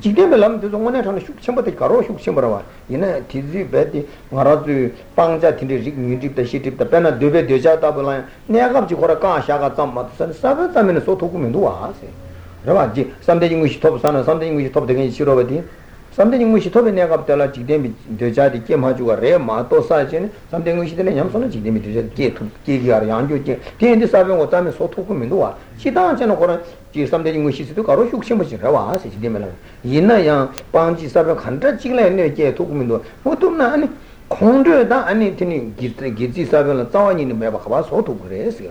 지대 밀람도 동안에 하는 숙청부터 가로 숙청으로 얘는 디지 배디 말아주 방자 딘디 민집다 시집다 배나 되베 되자다 볼라 내가 갑지 거라 까샤가 좀 맞선 사베 담에는 소토구면도 와세 그러면지 삼대진구시 톱사는 삼대진구시 톱대기 싫어버디 삼대진구시 톱에 내가 달라 직대미 되자디 게마주가 레마 또 사진 삼대진구시들은 염소는 직대미 되자디 게토 게기하라 양조지 대인데 사병 어쩌면 소토품인도와 시다한테는 그런 지 삼대진구시도 가로 흉심을 해와 시대면 이나야 방지 사병 간다 찍을래 게 도구민도 보통 아니 공들다 아니 되니 기지 사병은 자원이는 매바 가봐 소토 그래서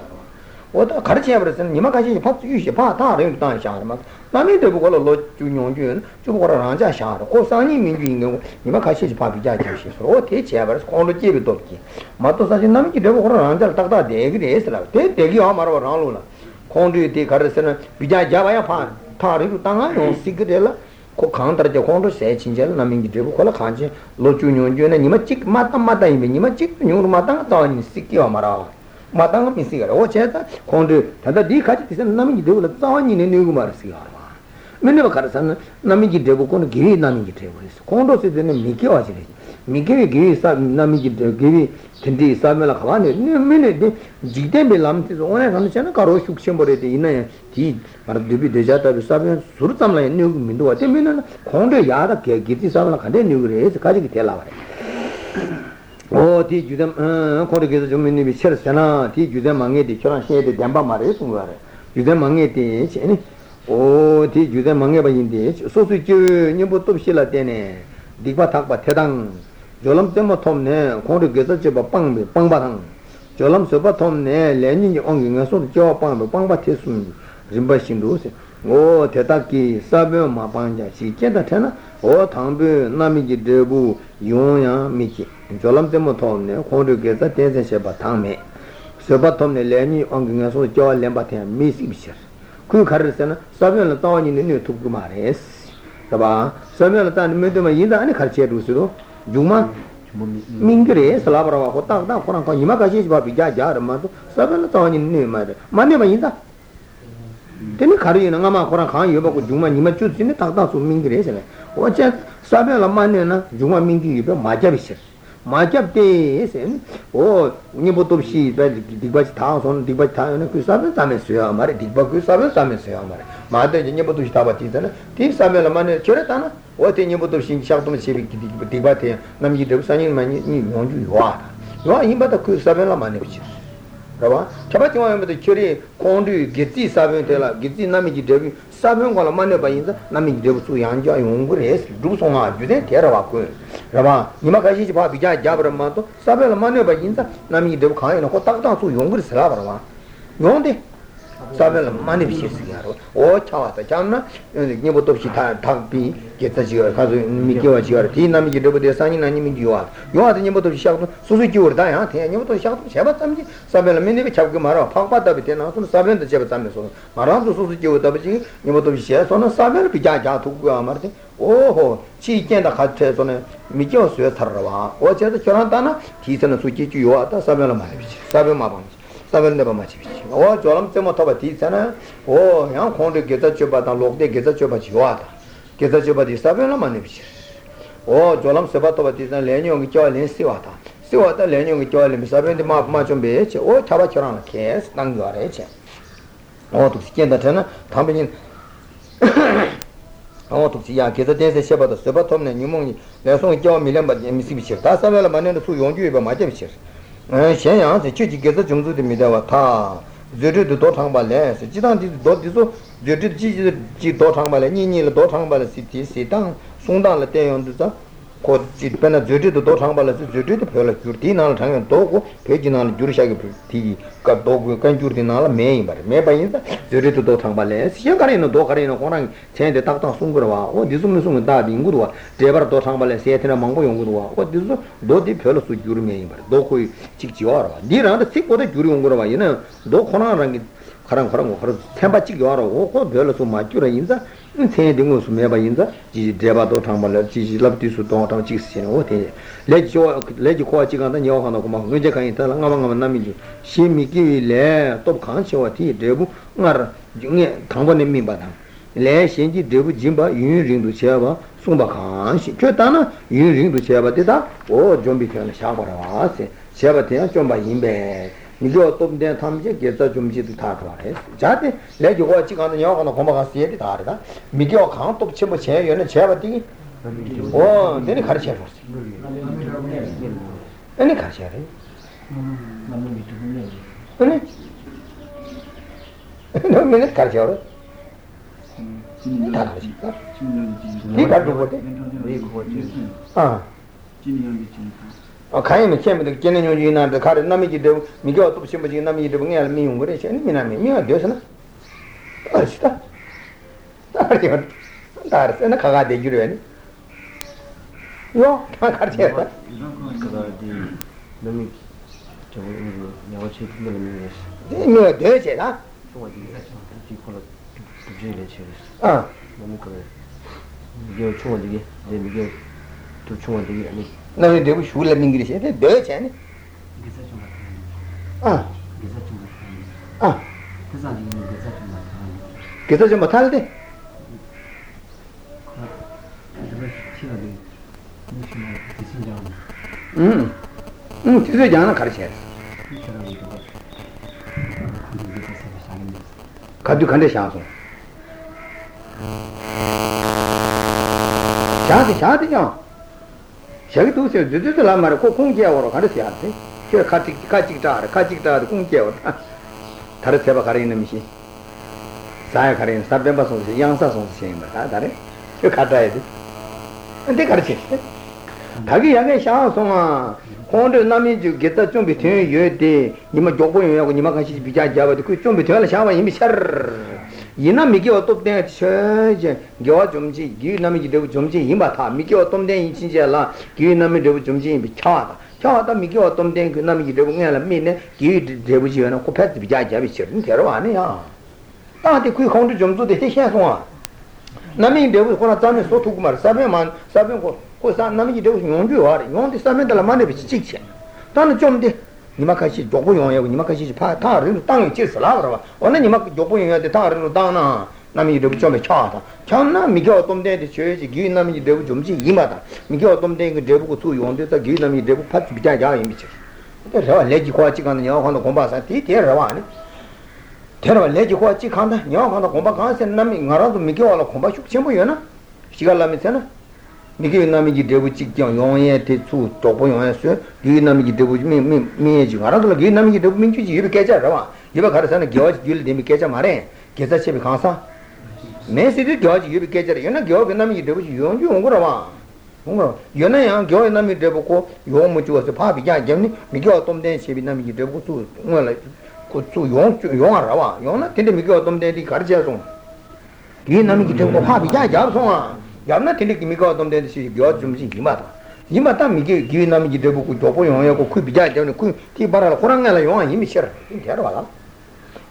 वोता घर चाहिए बरसे निमा का चाहिए फंस यूज़ बात आ रही है उतना शान मत नामी तो बुकला लोग चुनियों चुन चुप करा राजा शान ओ सानी मिंजुइंगे निमा का चाहिए पापी जाके शिष्य ओ ते चाहिए बरस कौन लोग चाहिए तो की मातो साची नामी की देखो करा राजा तक ता देगी देश लग ते देगी हमारा वो रालू ना कौन जो ते घर से ना बिजा जावाया फान थारी तो तंगा नो सिक देला को खान तर जो कौन तो सह चिंचल नामी की देखो कला खांचे लोग चुनियों चुन निमा चिक माता माता ही निमा चिक न्यूर माता तो नहीं सिक्की हमारा 마땅한 미스가 어째다 콘드 다다디 같이 되는 남이 되고 자원이네 누구 말스가 맨날 가르사는 남이 되고 콘 길이 남이 되고 콘도스 되는 미겨와지 미겨의 길이 사 남이 되기 텐디 사면을 가만히 맨날 지대에 남티서 오늘 가면은 가로 숙심 버려야 되네 지 바로 되비 되자다 비싸면 수로 담라에 누구 민도 왔대 맨날 콘도 야다 길이 사면을 간데 누구래서 가지게 될라 어디 주담 거기서 좀 있는 미쳐서나 뒤 주담망에 뒤처럼 해야 된다 말이야 순간에 주담망에 뒤에 아니 어디 주담망에 봐인데 소수지 님부터 실라 되네 네가 탁바 대당 졸음 때문에 톰네 거기서 저 빵 빵바당 졸음 서바 톰네 레니 엉경에서 저 빵바 테순 림바신도세 오 대탁기 사변 마방자 시켰다 되나 오 당부 남이기 대부 용야 미키 졸음 때문에 톰네 거기서 대세셔바 당매 서바 톰네 레니 엉경에서 저 렘바테 미시비셔 그 가르스는 사변을 따원이는 유튜브 말했어 봐 사변을 따는 메도만 인다 안에 같이 해두스로 중마 민그레 살아버와 고딱다 그런 거 이마까지 봐 비자 자르마도 사변을 따원이는 말이야 만내만 인다 तेरे खारी ये नंगा माँ कोरा कहाँ ये बाको जुमा निमा चुट जिने ताकता सुमिंग करें चले वो चाहे साबे लम्बाने ना जुमा मिंगी ये पे माजा बिचर माजा बे ऐसे वो ये बोतो बिची दिग्बाज था सोन दिग्बाज था यानी कुछ साबे सामें से हमारे दिग्बाज कुछ साबे सामें से हमारे माते जिन्हें बोतो बिची ताबती था ना तीन साबे लम्बाने चले था ना वो तीन ये बोतो बिची शायद तुम से दिग्बाज थे ना मुझे देखो सानी मानी ये योंजू युवा युवा इन बात कुछ साबे लम्बाने बिचर 그러와 차바팅하면서 결이 공주 기지 사변 되라 기지 남이기 되고 사변 걸어 만내 봐인다 남이기 되고 수 양자 용그레스 루송아 주데 데라와고 그러와 이마까지 봐 비자 잡으면도 사변을 만내 봐인다 남이기 되고 가에 놓고 딱딱 수 용그레스라 그러와 용데 사변을 만내 비시스기하러 오 차와다 잠나 네부터 시타 탁비 게타지가 가서 미겨와 지가 디 남이기 되고 대산이 나님이 요아 요아도 네부터 시작도 소소기 오르다야 대 네부터 시작도 제발 담지 사벨은 맨네 잡고 말아 팍바다비 되나 손 사벨도 제발 담면서 말아도 소소기 오다비 네부터 시작 손은 사벨 비자자 두고 아마르데 오호 지견다 같아서는 미겨 수에 타러와 어제도 결혼다나 디선은 소지지 요아다 사벨은 말이지 사벨만 봐 तबल ने बमाची ओ जोलम ते मतो बती तना ओ या कोंडे गेदा चोबा ता लोग दे गेदा चोबा जिवा ता गेदा चोबा दिसबे न माने बिच ओ जोलम सेबा तो बती तना लेनियो की चो लेन सेवा ता लेनियो की चो ले मिसबे दे माफ मा चोंबे छ ओ छाबा चोरा न केस तंग गरे छ ओ तुस केदा तना थांबिन ओ तुस या गेदा दे सेबा तो सेबा तोमने निमोंगी लेसों चो मिलन बा मिसि बिच ता सबे ल माने सु योंजु बे माजे बिच xianyang se chichi geza chungzu di midawa ta zirri di do thangpa le se jidang di do di su zirri di do thangpa le nini le do thangpa le si ti si tang sungdang le tenyong di sa ko chi pena zirri di do thangpa le se zirri di pyo le gyur di nana thangyong do gu pyo ji nana gyur shaki di ka do gu kan gyur di nana me yin bari me bayin sa zirri di do thangpa le si kare ino do kare ino korang chen de tak tang sungurwa o di su mi sungu da di ingurwa debar do thangpa le se tina mangbo yungurwa o di su do di pyo le su gyur me yin bari do kui chik jiwa 니랑 틱보다 줄이 온 거라 봐. 얘는 너 코나랑 게 가랑 거 템바 찍기 와라. 오고 별로서 맞주라 인자. 인생에 된거 숨해 봐 인자. 지 대바도 탐발라 지지랍디수 동탐 찍시네. 오테. 레지 코아치간다 녀하나 고마. 이제 간이 달라. 가방가 남이지. 시미기래. 또 간치와티 대부 응아 중에 당번에 민바다. 레 신지 대부 진바 윤링도 쳐봐. 송바 간시. 쵸다나 윤링도 쳐봐 되다. 오 좀비 편에 샤바라 와세. 제가 대한 좀봐 인베 이게 어떤 데는 탐지 계좌 좀지도 다 그래. 자대 내가 왔지 가는 영화나 고마가서 얘기 다 알아. 미디어 강도 뭐 제연은 제바디. 어, 내가 가르쳐 줬어. 내가 가르쳐 해. 나는 미트는. 그래? 내가 가르쳐 줘. 다 가르쳐. 네가 그거대. 아. 가이는 쳔부터 걔는 유나한테 가르 남이기도 미겨 또 심부지 남이기도 그냥 미용 그래 쳔 미남이 미가 되었나 아시다 다리요 다르스나 가가 되기로니 요 가르치다 이거는 남이 저거 내가 지금 내가 되잖아 저거 지금 부지를 했어 아 너무 그래 이게 총어지게 내 미겨 또 총어지게 아니 나는 되고 슈라는 인기리시 돼. 되잖아. 기사 좀 같아. 아. 기사 좀 같아. 아. 기사 좀 같아. 기사 좀 같아. 돼. 그래. 기사 좀 같아. 기사 좀 가르쳐. 가도 간데 샤소. 샤디요. 자기 도시에 늦어라 말고 공기하고 가르쳐야 돼. 그 같이 공기하고 다른 세바 가리는 미시. 자야 가리는 사변바 선수, 양사 선수인 말이야. 다래. 그 가다야 돼. 근데 가르쳐. 자기 양에 샤송아. 혼도 남이 주 겟다 좀 비트에 여대. 이마 조고요 하고 이마 같이 비자 잡아도 그좀 비트에 샤와 이미 샤. 이나 미기 어떻대 쳐제 겨와 좀지 이 남이 되고 좀지 이마타 미기 어떤데 인친제라 이 남이 되고 좀지 미차다 차다 미기 어떤데 그 남이 되고 그냥 미네 이 되고지는 코패트 비자지 비치는 대로 아니야 나한테 그 공도 좀도 되게 해서 남이 되고 그러나 자네 소투고 말 사면만 사면고 고사 남이 되고 용주 와리 용데 사면들 만에 비치치 나는 좀데 니마카시 조고 용하고 니마카시 파타를 땅에 찔슬라 그러봐. 오늘 니마 조고 용한테 다른 땅나 남이 이렇게 좀 차다. 참나 미겨 어떤 데에 줘야지 기 남이 되고 좀지 이마다. 미겨 어떤 데에 그 대부고 두 용한테다 기 남이 되고 파트 비자야 이미지. 그래서 레지 과치 가는 영화는 공부하자. 뒤에라와 아니. 데려 레지 과치 간다. 영화는 공부 가서 남이 나라도 미겨라 공부 쭉 쳔보여나. 시간라면서나 미게 남이기 되고지 경 용에 대추 조고 용에서 이 남이기 되고지 미미지 알아들 이 남이기 되고 민주지 이렇게 하자라 이거 가르사는 겨지 길 님이 깨자 말해 계자체비 강사 메시지 겨지 이렇게 하자라 얘는 겨 남이기 되고지 용주 온 거라와 뭔가 얘는 겨 남이 되고 용무 주어서 밥이야 얘는 미게 어떤 데 시비 남이기 되고 또 뭐라 그쪽 용하라와 용나 근데 미게 어떤 데리 가르자송 이 남이기 되고 밥이야 잡송아 야나 틀리기 미가 어떤데 비어 좀지 이마다 이마다 미게 기회남이 기대고 도보 용하고 그 비자 되는 그 티바라 호랑나라 용한 이미 싫어 이대로 와라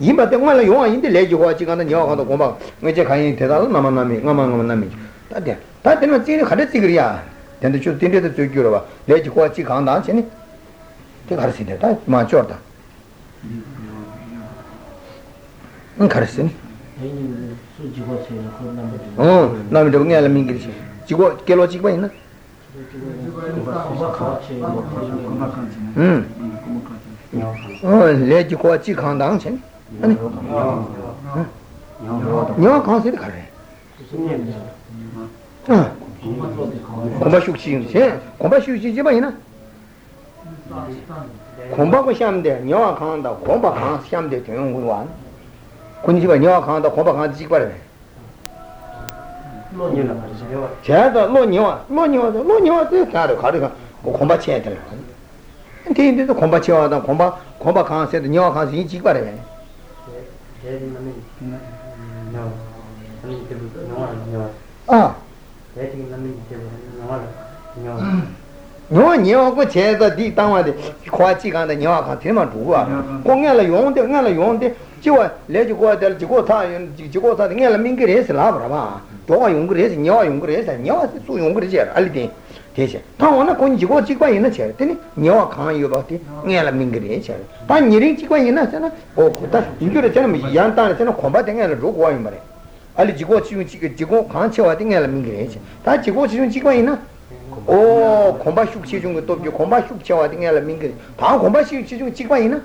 이마다 원래 용한인데 레지고 지가는 영화도 고마 이제 가인 대다도 남만남이 다들 찌리 가르치 그래야 근데 저 딘데도 저기로 봐 레지고 지 강단 전에 내가 가르치네 다 맞죠다 가르치네 남이 되고 그냥 민기지. 지고 갤로 지고 있나? 레지고 지 강당 전. 아니. 요 강세를 가래. 공부식지인데. 공부식지지 봐이나. 공부하고 시험돼. 요 강한다. 공부 강 시험돼 되는 거 와. 군지가 니와 강한다 고바 강한다 찍바래 로니라 말이죠 제가 로니와 가르 가르가 고바 쳐야 돼 근데도 고바 쳐야 돼 고바 강한다 니와 강한다 이 찍바래 아 요니하고 제가 네 땅한테 과치 간다 니와 강한테만 두고 공연을 용데 응을 용데 지와 레지고야 될 지고타 지고타 내가 민기레스 라브라마 도와 용그레스 녀와 용그레스 녀와 수 용그레지 알디 대신 타원은 건 지고 지과 있는 제 되니 녀와 강한 요밖에 내가 민기레지 다 니린 지과 있는잖아 오 그다 이거를 저는 양단에서는 공부되는 로고 와인 말이야 알리 지고 지고 지고 강한 채와 내가 민기레지 다 지고 지고 지과 있는 오 공부 숙제 준 것도 공부 숙제와 내가 민기레 다 공부 숙제 준 지과 있는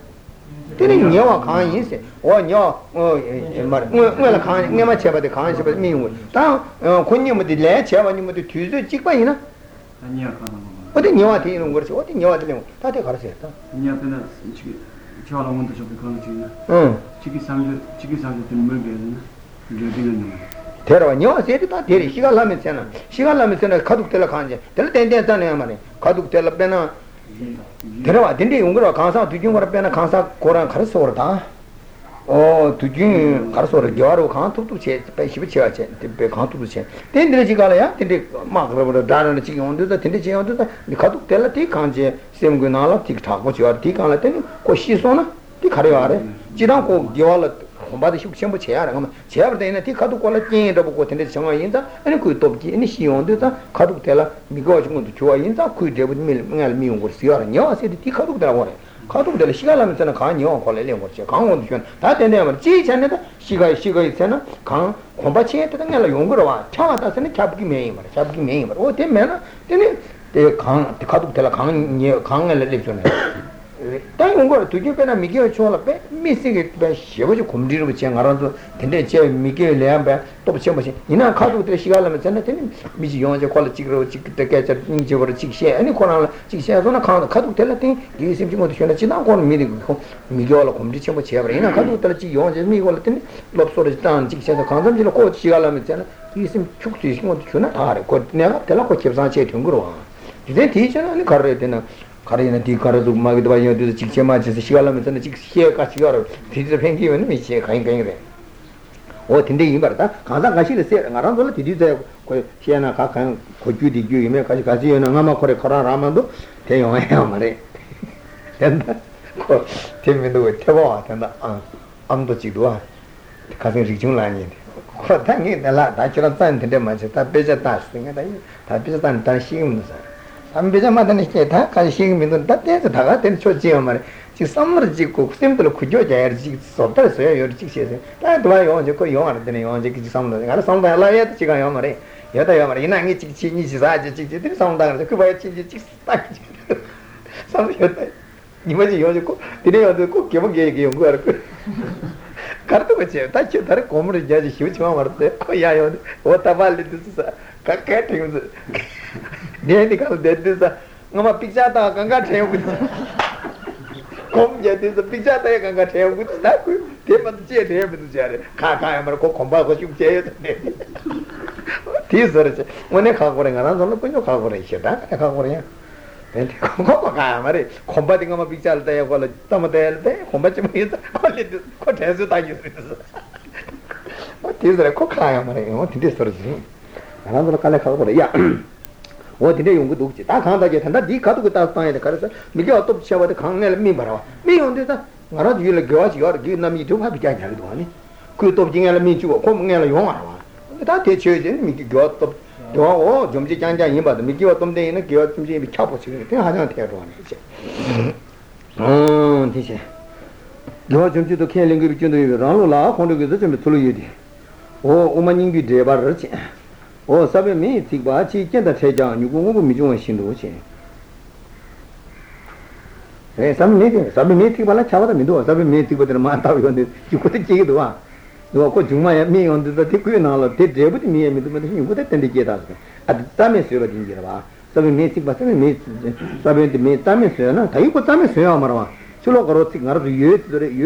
Te ne niya wa khaan yin se, wa niya ngwa la khaan, niya ma cheba de khaan sheba mi yungwe. Taan kun niya mudi laya cheba niya mudi tuizu jikpa yina. Niya khaan nama. Ote niya wa te yin ngwa se, ote niya wa te lingwa, taa te khara se. Niya te na chiki, chiwa la wanda shopi khaan chikina, chiki samjo te mwe gaya zina, jodina nima. Terawa niya wa se te taa teri, shiga lami sena khaduk tela khaan je, tela ten ten san niya ma ne, khaduk tela pena, Tera, didn't you go to Kansa? Did you want to pen a Kansa, Koran, Karasota? Oh, to Jim Karasota, Giaro, Kanto to chase, Peshivicha, the Kanto to chase. Then the Chigala, the Mark over the Dana and the Chicken under the Tindichi under the Katu Tela Tikanje, Sam Gunala, Tik Tok, what you are Tik on Latin, Koshisona, Tikariare, Giranko, Giola, Combati Shukshamba Chair, Chair, then a Tikatu quality and double contended Samayinda, and a good top in the Shionda, Katu Tela, Migosh Muntuinda, could they with Milmium was your and yours, the Tikatu that one. Katu del Shigalam and a can you call it what you can't. That and never cheese and Shiga is sena, can Combachi and a younger Chata and a chapki name, or what they manner, then they can't the Katu Tela can live. Tango to give a Miguel Cholape, missing it by Shiva Kumdir with Changaranzo, Tendentia, Miguel Lamba, Top Chamashi, in a car with the Shigalam and Tenim, Miss Yonja quality road, chick the catcher, ninja or chick share, any corner, chick shares on a car, Katu Telati, gives him to China, one meeting Miguel Comdition, whichever in a Katu Telati, Yonja, Miguel, Lobsor is down, chick shares a consumption, you know, called Shigalam and Tena, gives him to Chuna, could never tell a coach of Sanche to Guru. Did they teach and only correct enough? Karina T. Karazu Magdavaya to the Chichamachi, the Shigalam and the Chicks here, Kasior, Teacher Pengi, and me, Kangang. What in the Imberta, Kazakashi said, and around the Tiza, Siena Kakan, Kojudi, you make Kasi and Nama Korekara Ramando, Tayo Hamare. Then, take me to a Tawat and Amdochidua, the Kasin Rijulan. What thank you, the lad, I should have done to them, I said, that better tasting, and I better than Tashim. I'm Bizama than Sheta, Kashing Minton, that is the Tagatan Chojimare. She summoned Jiku, simple Kujoja, so that's your chickens. That's why you want to go on, then you want to get something. I sound like Chigayamare. Yotayamare, and I get chickens, I just did sometimes the Kuba chickens. Something you want to go, today on the cook, you go. Cartuccia, touch your comrade judge, huge one, what a valid cacating. Dedical dead is a Nama Pichata, Ganga tail with Comjet is a Pichata, Ganga tail with Snack, Timothy, here with the Jerry. Kaka, I'm a cook combat with you, Jay. Teaser, when a covering another look on your coverage, that a covering. Then combating on a picture there for a Tomatel, combating is what has it? I use it. What is a cook? I am what it is for him. Another color, yeah. What did you do? I can't get another decat without finding the character. Miguel took shower the Kangel Mimara. Me on this, not you like yours, you are giving me to have Jangan one. Could of Jingle mean you or come nearly one. That teacher is Miki got up. Oh, Jumji Janja, but Miguel Tomday and a girl from Jimmy Chapel. I don't have one. Oh, teacher. No, Jumji to killing you to the Ranola, want to get them to you. Oh, woman, you be there, but Oh, sabe me, Tigba, chicken that take down, you go me to a shindoche. Some meeting, some meeting, but I tell them to do, some meeting with the matter. You put the key to one. You put you me on the Tikunala, take there with me and with him, would attend the gate at the time is your dinner. Some meeting, but some meeting, some meet time is here, not you put time is here, Marwa. Sulokorotic, not you,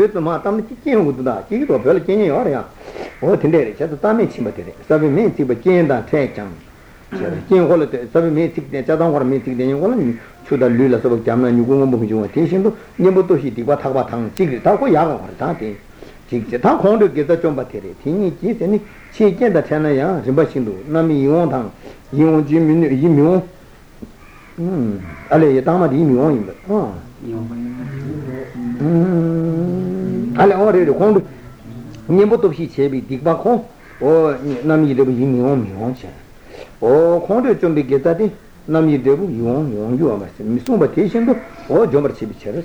the Matam, the king would die, king of Belgian area. What in there, just the time it's immaterial. Seven minutes, but Jane that takes him. Jane Holiday, 7 minutes, the Jadamor meeting, then you want me to the Lulas of Jamna, you go on your attention to Nibutoshi, what Tabatan, Chig, Tako Yaga, or Tati. Chig, the Tako to get the Jombateri, Tini, Chis, and she get the Chanaya, Zimbashindu, Nami Yontan, Yon Jim, Yimio, Ale Yadama, Yimio, oh, Ale already conduct. Nimbotoshi Chebi, Digbako, or Nami Debu, you own your own chair. Or Conde Jumbi Getati, Nami Debu, you own your own, you are Missumbatation, or Jomberchibi Cherry.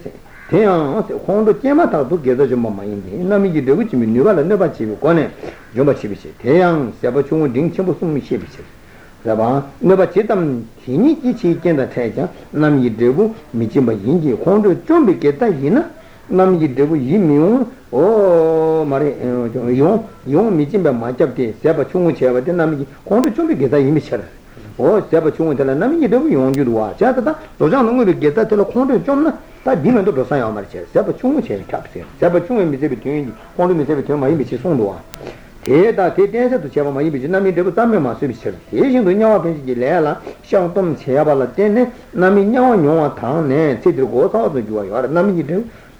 Teon, Condo Tiamata together Jomma in Nami Debu, Nuval and Neva Chibicone, Jombachibici, Teon, Sabachum, Ding Chambusum, Chibici. Raba, Nevachetam, Hinichi, Kenda Taja, Nami Debu, Michimba Yinji, Condo Jumbi Geta Hina. 남기되고 이미용 오 말이 용 미진배 맞잡대 제가 충분 제가 된 남기 공도 준비 계산 이미 쳐라 오 제가 충분 되는 남기되고 용주도 와 자다다 도장은 우리 계산 되는 공도 좀나 다 비면도 도상야 말이지 제가 충분 제일 잡세 제가 충분 미제비 되는 공도 미제비 되면 많이 미치 송도 와 대다 대대에서도 제가 많이 미지 남이 되고 담에 맞서 미쳐라 대신도 녀와 편지지 내라 샹돔 제야발라 때네 남이 녀와 녀와 당네 제대로 고사도 좋아요 알아 남기되고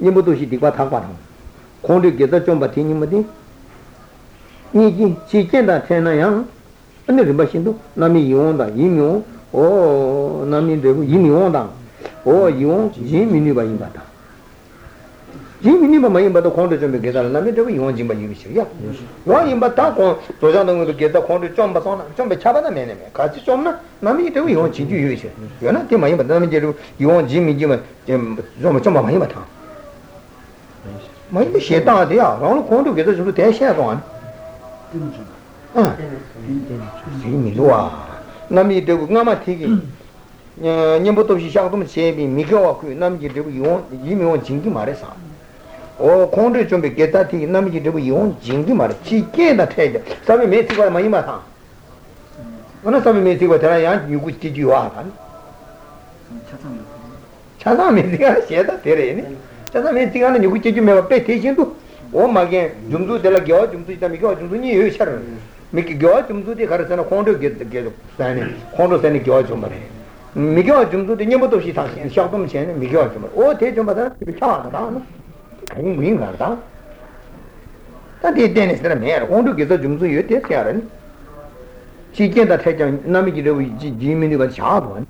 님도시 디과 당과는 공리 계좌 좀 받이 님이 니기 지견다 태나양 근데 림바신도 남이 이온다 이묘 오 남이 되고 이묘다 오 이온 지민이 바인다 지민이 바만 바도 공리 좀 계좌 남이 되고 이온 지만 이미시야 와 임바다 공 도장동도 계좌 공리 좀 받잖아 좀 잡아다 내네 같이 좀 남이 되고 이온 지주 유시 연한 때 많이 받는 제로 이온 지민이만 좀 많이 받아 마이미 셰다데야. 라는 공도 계속 주로 대셔야 동안. 응. 이미도아. 남이 되고 남아 되기. 님부터 시작하면 제비 미겨와 그 남이 되고 이혼 이미혼 진기 말해서. 어 공도 좀 뵙겠다 되기 남이 되고 이혼 진기 말해. 지게다 태자. 사비 메티가 마이마타. 어느 사비 메티가 되라야 유구 지지와. 차상이 내가 셰다 되래니. 자다면 지간은 요구 제주 매가 빼 대신도 오마게 좀도 될라 겨워 좀도 있다 미겨 좀도니 여셔라 미기 겨워 좀도디 가르잖아 콘도 계속 다니 콘도 되니 겨워 좀 말해 미겨 좀도디 님부터 없이 다 샤범 전에 미겨 좀 오, 대좀 받아 비켜와다 아니 민가다 다디 데니스라 매야 콘도 계속 좀도 여대 샤라니 지견다 태장 남이기 되고 지민이가 샤도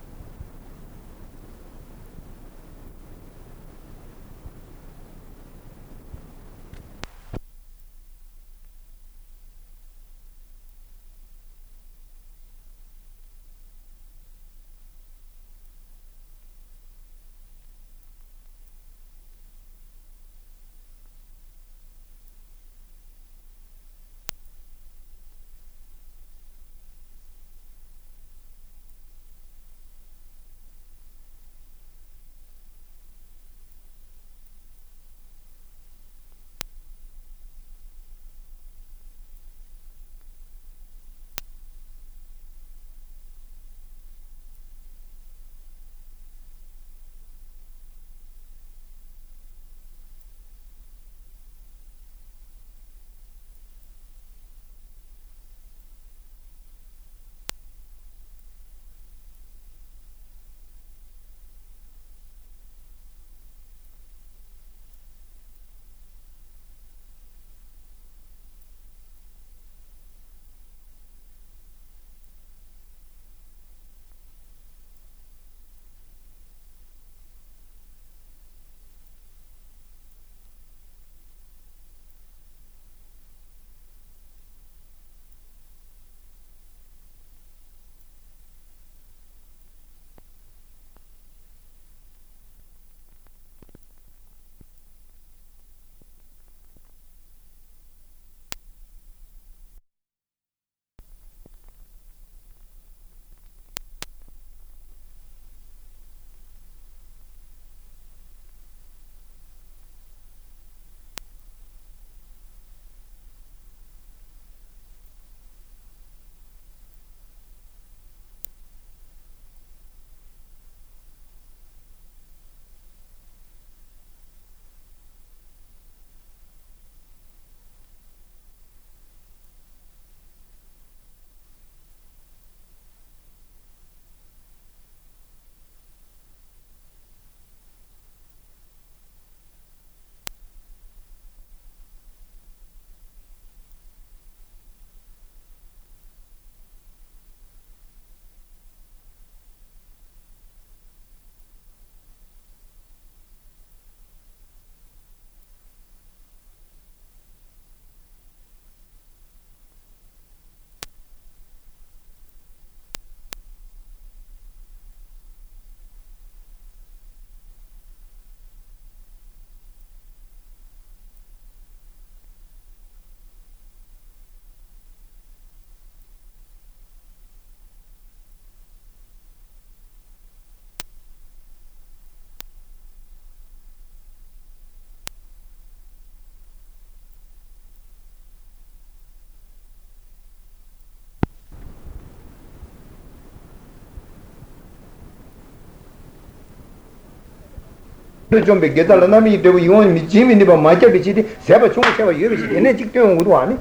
좀 배게달라 남이 되고 이건 미지민이 봐 맞아 비치디 세바 총세바 여비치 얘네 직대용 것도 아니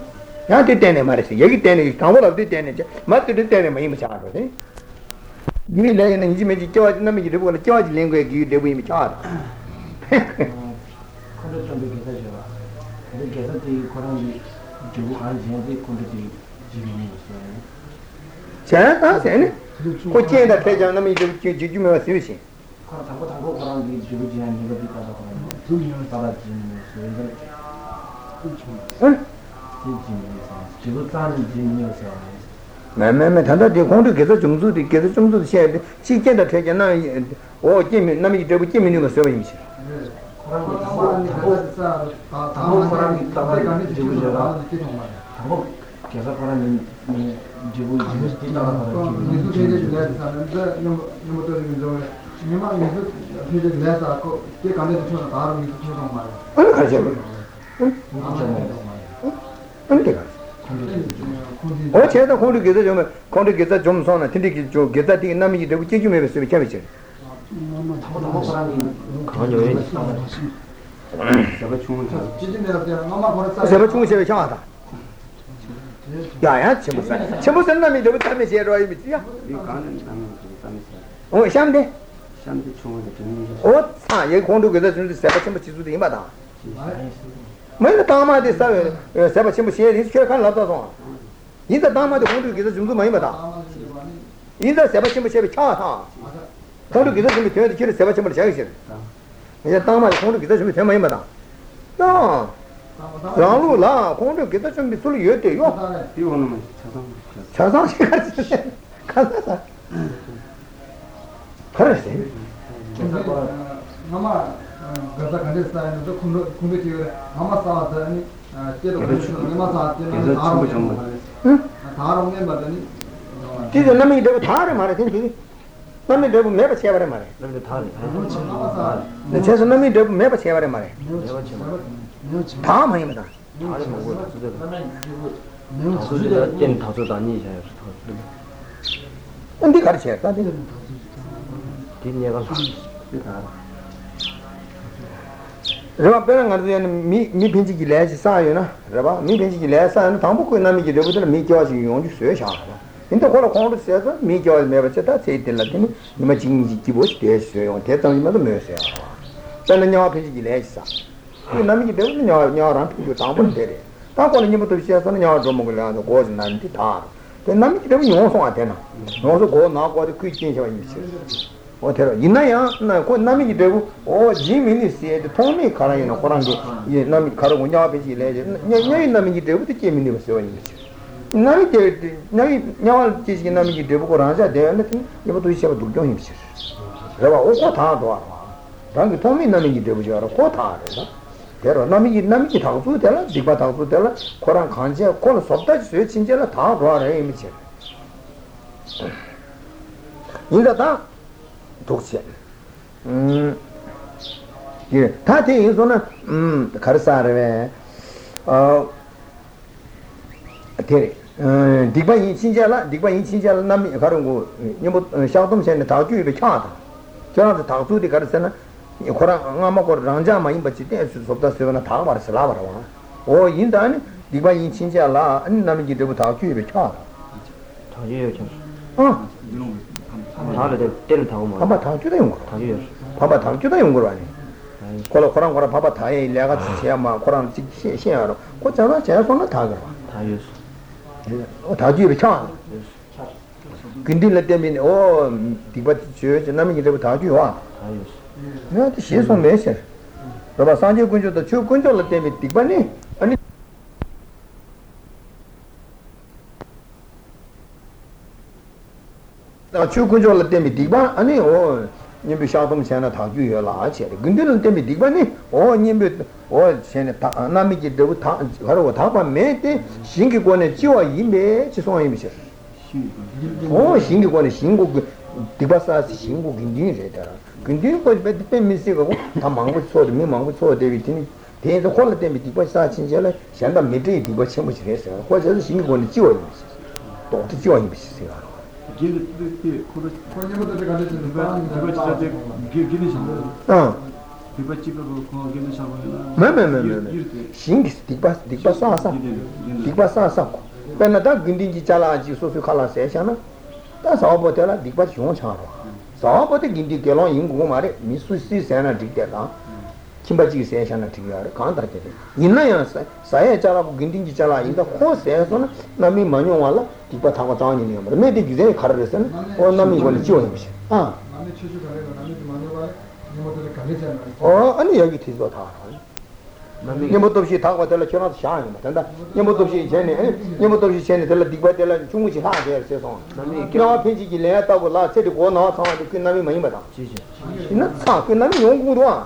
나한테 때네 말했어 여기 때네 강원 앞에 때네 맞들 때네 뭐 이미 잘하거든 이미 내가 이제 매지 껴가지고 남이 이래 보고 껴가지고 랭거에 기 되고 이미 잘 컨트롤 좀 배게다셔 근데 계산이 고랑이 주고 안 지는데 컨트롤이 지민이 있어요 제가 세네 고치에다 대장 남이 이제 주주면 쓰듯이 당고 고랑이 주고 지는 이거 비싸서 그러면 어 어 아니 여기 뒤도 다 네모도 없이 다 왔다라 전화도 샤는 맞다 네모도 없이 전에 네모도 없이 전에 들라 디바 들라 중국이 하 돼서 남이 기타 편지기 내다고 라 세도 고나 상도 끝나면 많이 받아 지지 이나 차 끝나면 용구도 와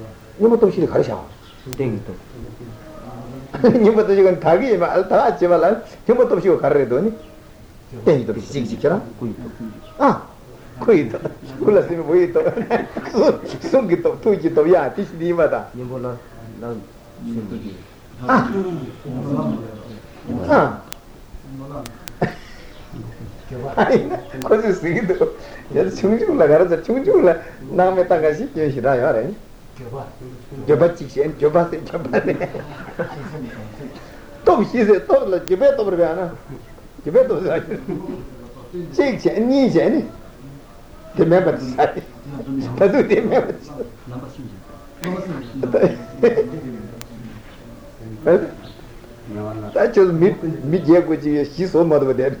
이것도 덮치리 가르지 않아. 땡이도. 이것도 이건 다기 말다 아침에라. 이것도 덮치고 가르더니 땡이도 지지지라. 아. Cuida, cuida se me voy a tomar. Son que tú y tú ya, te di mata. Ah, ah, ay, cosa es esto? Ya chunchula, garra, chunchula. No me tan así, yo sí da ya, ¿eh? Yo va chichen, yo va se chapane. Todo sí se todo la lleveto verana. Lleveto. Chichen, ni chen. The members, that's just mid-year, which is she's so much of a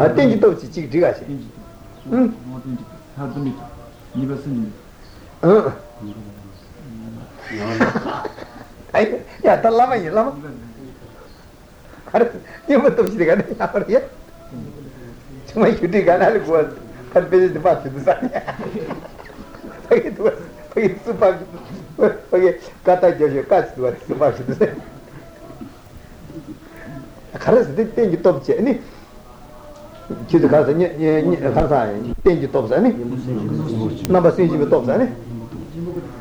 I think it was a chick. Yeah, the lava, you love. You want to see the guy out here? Cuma itu kan aku kan pergi tempat itu saja. Pergi tu, pergi tempat itu, pergi kata jauh kat situ tempat itu saja. Kalau sedikit tinggi top je ni, kita kata ni ni kata ni tinggi top je ni, nampak tinggi top je ni,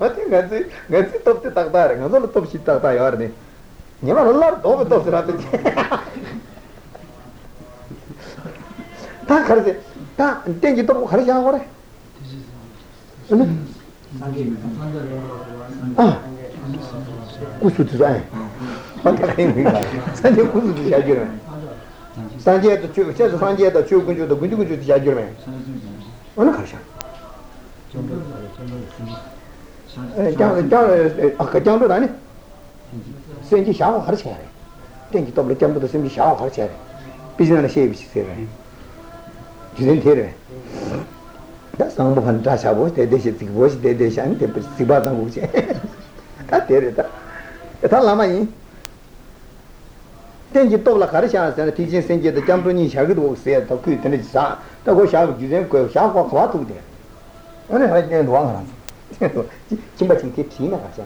Mati ngaji top tak dar. Ngaji top cinta tak hari. Dia malah larm itu betul sana. Tak kerja. 다 땡기도 뭐 가르쳐 그래. 응? 아. 구수도 안. 맞다니까. 산제 구수도 야기네. 산제도 쭉 계속 산제도 쭉 근주도 근주도 야기네. 어느 가르쳐. 에, 아까 장도 아니. 생기 샤워 가르쳐야 돼. 땡기도 뭐 전부도 생기 샤워 가르쳐야 돼. 비즈니스 쉐입이 있어야 돼. That's not the Fantasha was the dish, it was the dish, and the Sibata was it. That's all my then you told La Carisha and the teaching sent you the company Shagu said, Taku, and it's the Gosha, Gizenko, Shako, Kwatu there. Only I didn't want Chimbachi keeps him at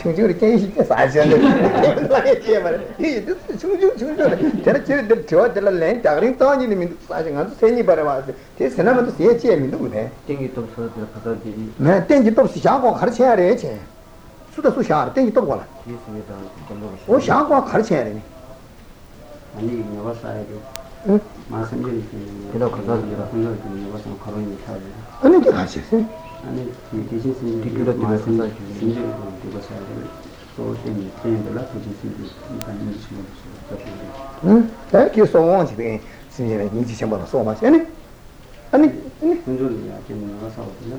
Chungju keisi ke sajan lagi cemar. Itu chungju. Jadi cerita dia dalam lain cakring tahun ini mintu sajan itu seni berawas. Jadi senam itu saya cemar mintu mana? Tinggi top sudah pasal diri. Nah tinggi top siapa kau harus cari je. Sudah susah tinggi top kau lah. Oh siapa kau harus cari ni? Ani nyawa saya tu. Masam jadi. Kita kerja di rumah kita nyawa sama kerun di sana. Ani dia kasih. Ani teaching seni kita masih seni juga saya so seni seni lah teaching seni bukan ini semua tapi kita semua seni seni ni semua semua macam ni, ani, kunjung ni ada mana sahaja,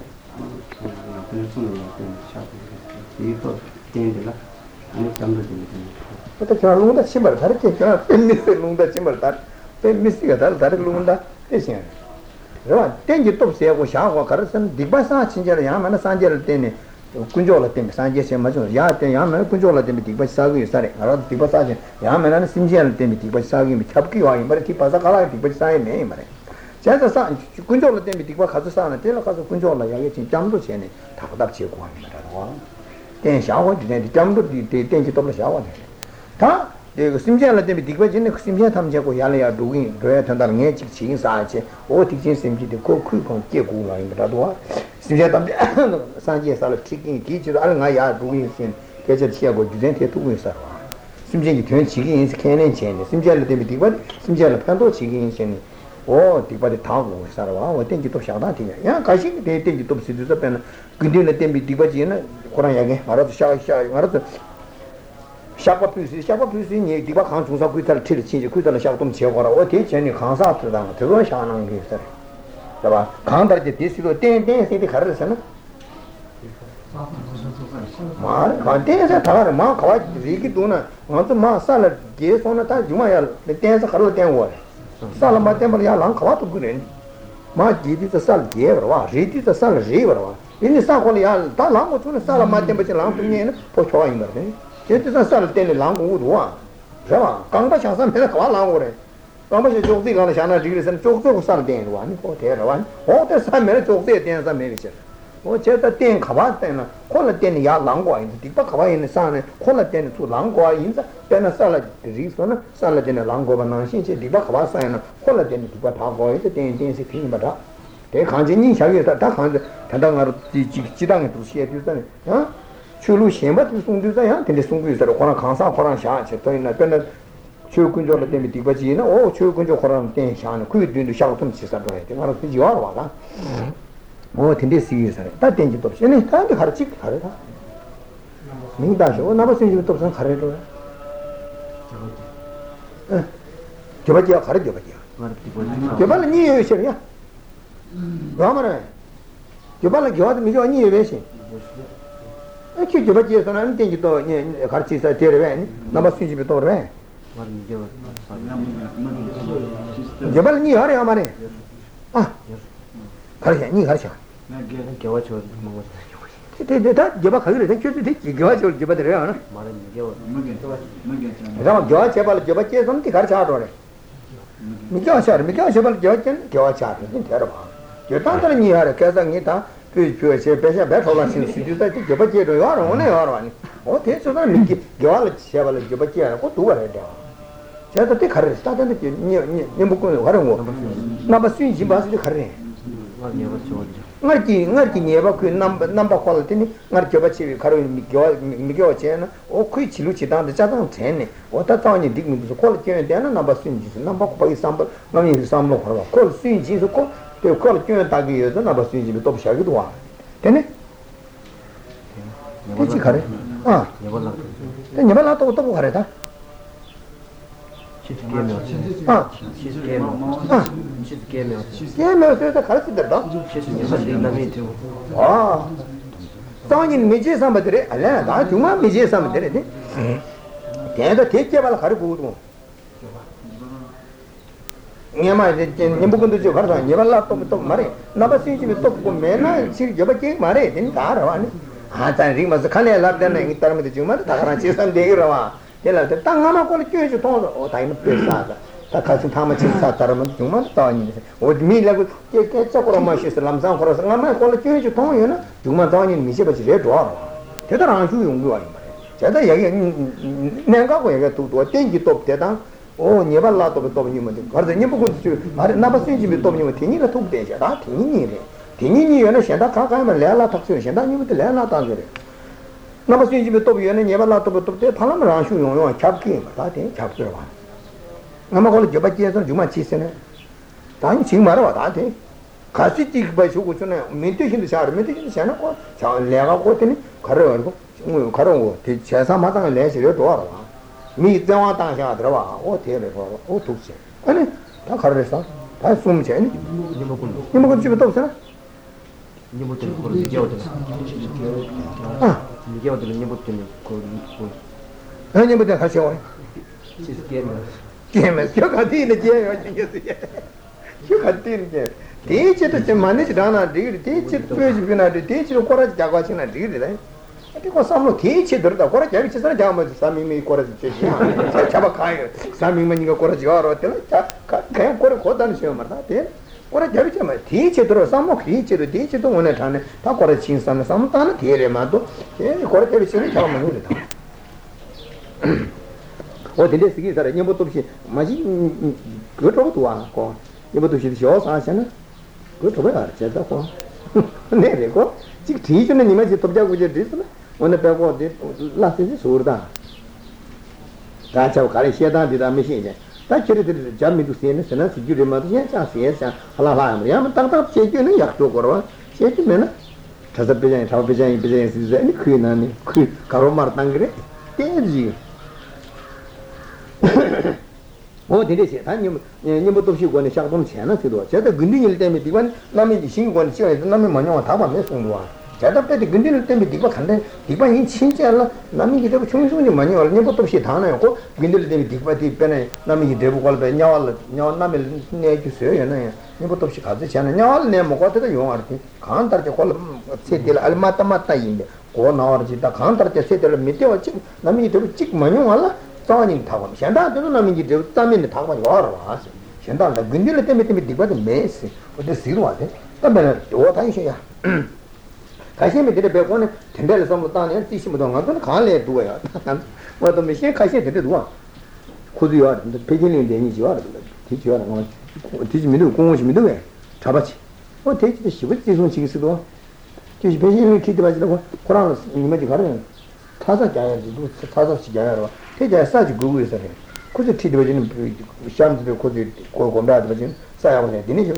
제가 사 군조를 때문에 뒤가 가서 사는 데로 가서 군조를 이야기 좀 잠도 전에 다 받아치고 하면라고. 땡 샤워 뒤에 잠도 뒤에 땡기 또 샤워 돼. 다 이거 심지어는 때문에 뒤가 전에 심지어 탐지하고 야래야 두기 돼야 된다는 게 지금 사체. 어 뒤진 심지도 그 깨고 하면라고. 심지어 탐지 산지에 살을 찍기 기지로 알아야 두기 신 계절 시하고 주된테 두고 있어. 심지어 된 지기 인스케는 전에 심지어는 때문에 뒤가 심지어는 편도 지기 인생 오, 디바디 타고 살아와. 어떤지 또 샤다티야. 야, 가시 데이트 또 쓰듯이 pen. 근데는 땜비 디바지는 고랑 야게. 말아도 샤샤. 말아도 샤바피스 니 디바 강중사 구이탈 틀 치지. 구이탈 샤좀 지어거라. 어디 전에 강사들다. 저거 샤는 게 있어. 봐. 강다지 디스로 땡땡 세디 가르잖아. 말 간대서 다가 마 가와 리기 도나. 먼저 마 살아 게서나 다 주마야. 땡서 가로 땡워. Salama temple yalang kawatu gurin. Ma gidi the sal geva, ready the sal river. In the Sakolia, Talango to the Salama temple lang to me for showing her. It is a sal telang wood one. Java, Kanga Shasan Pelakalango. Rambashi Joki on the Shana Judas and Joko Sunday one, hotel one, all the Samuel Joki dance a miniature. Oh, just a ten Kawatan, call a ten yard langua in the Dipakawa in the sun, call a ten to langua in the Pena salad, the reason, salad in a langova nancy, Dipakawa sign, call a ten to Patago in the dancing thing, but up. They can't even show you that Takan, Tadanga, Chidang to see it. Chulu Shema to soon do the hunt and the soon is the Kona Kansa, Koran Shah, in a penal Chukunjo, the Dipajina, or Chukunjo Koran Tenshan, could do the Shoutum Sister, one of the Yorwa. वो तिंडे CA sir तातें जी तो नहीं ताते हर चीज खरे था नहीं दाश वो नबस जी तो सन खरे तो है जबकिया खरे जबकिया जबल नहीं है ऐसे या हमारे जबल के बाद मिलो नहीं है वैसे क्यों जबकिया तो नहीं तिंडे तो नहीं हर चीज तेरे वे नबस जी तो रे जबल नहीं है हमारे हां खरे नहीं खरे मैं गेवा छोड़ मगो ते ते गेवा खरे रे क्यों ते गेवा छोड़ गेवा रे ना मारे गेवा मगे राम गेवा चेबल गेवा के तुम ती घर चाट रे मिक्या चेबल गेवा के गेवा चाट रे तेरे बा जो ता तर नहीं यार कैसा नहीं था फिर जो से पैसा बैठो ला से सीधा ते गेवा के रो यार होने यार वाली ओ ते सो ना मिक्या गेवा चेबल गेवा के को तू रे चाहे ते खरे ता ते नहीं मुको हर वो ना बस सुई जी बात से खरे ngati neba ku number quality ni ngarke bachi karo migyo chena o kui chilu chidan de jadang chene o ta tawni digmi so quality ne dena number sinji number ko example ngani samlo kharo ko sinji so ko te quality ne tagi yo number sinji be top shagi dwa tene kichi khare ha nebala te nebala to top khare ta She 땅하나 꼴을 끼워줘 통해서 어 다이는 뺏어다 다 같이 다만 진짜 따르면 정말 다니 어디 밀라고 깨깨쩍으로 마셔서 남상 걸어서 남아 꼴을 끼워줘 통해요 정말 다니 미세바지 왜 좋아 대단한 주 용도 아니 말이야 제가 얘기 내가 거 얘기 또 땡기 또 대단 오 네발라도 또 님은 거기서 님 보고 말에 나버스 집에 또 님은 되니가 또 되잖아 다 되니네 되니니 얘는 셴다 가가면 래라 탁수 셴다 님한테 래라 딴거래 नमस्ते भी तो भी ने नेवा ला तो तो थाना में राशु यो छापके बताते छापते रहा हम को जब किया तो जुमा चीज ने ताई सिंह मारा बताते खासी चीज भाई सो कुछ ने मिट्टी हिंद से ना को लेवा को थे खरे और को खरे वो थे जैसा माता ने ले से तो रहा मी दवा ता से दवा वो थे रे वो तो से अरे ता खरे सा ता सुम से ने निमकुन निमकुन से तो से ना не будем курить делать. Не делать или не будем курить. А не будем хасиой. Чиз гемес. Гемес. Чё хотели делать? Чё хотели делать? Ты что-то ты манишь дана дыр, ты что-то пёшь дыр, ты что-то короче дагачи на дыр, да? Ты ко сам ну ты что дыр да короче я честно я мы сами мы короче чё чабакай сами мы не короче жарот, да? Как короче ходан всё морда, ты? Ora già dice ma ti ci trovo siamo qui ci trovo ti ci trovo una tane ta corre ci stanno siamo tane ti le mando e corre che ci siamo mangiare o delle schi sarà ne botto che ma ci lo trovo tu a con ne botto che ci ho sa sana lo trovo a c'è da con ne le con ci ti ci ne ma ci tobja guje dis na ona pe go de la se surda ta ciao cari sia da di da mi si ताकि जामी दूसरे ने सेना सिजुरे मारते हैं चांसी है चां हलाला हम यहाँ में ताकता चेकियो नहीं याक्तो करवा चेकियो में ना ठहर पे जाएं बिज़नेस नहीं क्यों ना नहीं क्यों कारों मारता अंग्रेज़ तेजी वो तेरे से था ये मतलब शिव को ने शायद तुम चेना से दो चाहे तो गुंडी ने लेते में दिवान ना में शिव को ने चाहे ना में मान्यों थापा में सुनवा चाहे तो अपने गुंडी ने लेते में दिवा खाने दिवा इन चीज़ें अल्लाह ना में ये तो चुम्मी चुम्मी मान्यों और ये मतलब शिव था ना को गुंडी लेते में दिवा दिवा ने ना में ये देवो कॉल पे न्याल न्याल ना में ने किसे ये ना ये मतलब शिव खाते चेना न्याल ने मुकाते तो यूँ आरती खान तार के कॉल से दिल अलमाता माता ही है को ना और जिता खान तार के से दिल मिते और चिक ना में ये तो चिक मान्यों अल्लाह तानिंग था वो शायद आप तो ना मिल जाए तामिल था वो यार वाह शायद आप लोग गुंडे लेते में दिक्कत में से उधर सिरवा थे तब मैंने वो था इसे यार कैसे में तेरे बेकों ने ठंडे लस्सा मुल्ता ने तीसी मुदांगा तो खान ले दुआ यार वो तो मिशन कैसे तेरे दुआ खुद यार पेकिंग ले देनी यार ठीक यार वो तीस मिनट कोंच मिनट है छापची वो तेज तो शिवजी तीसों चीज़ से दुआ क्योंकि पेकिंग में कितने बजे लोग कुरान में दिखा रहे हैं 타서 자야지 뭐 타서 시켜야라 되게 사지 구구에서 해 그저 티드버지는 샴즈도 거기 고고마도 버진 사야원에 되니 저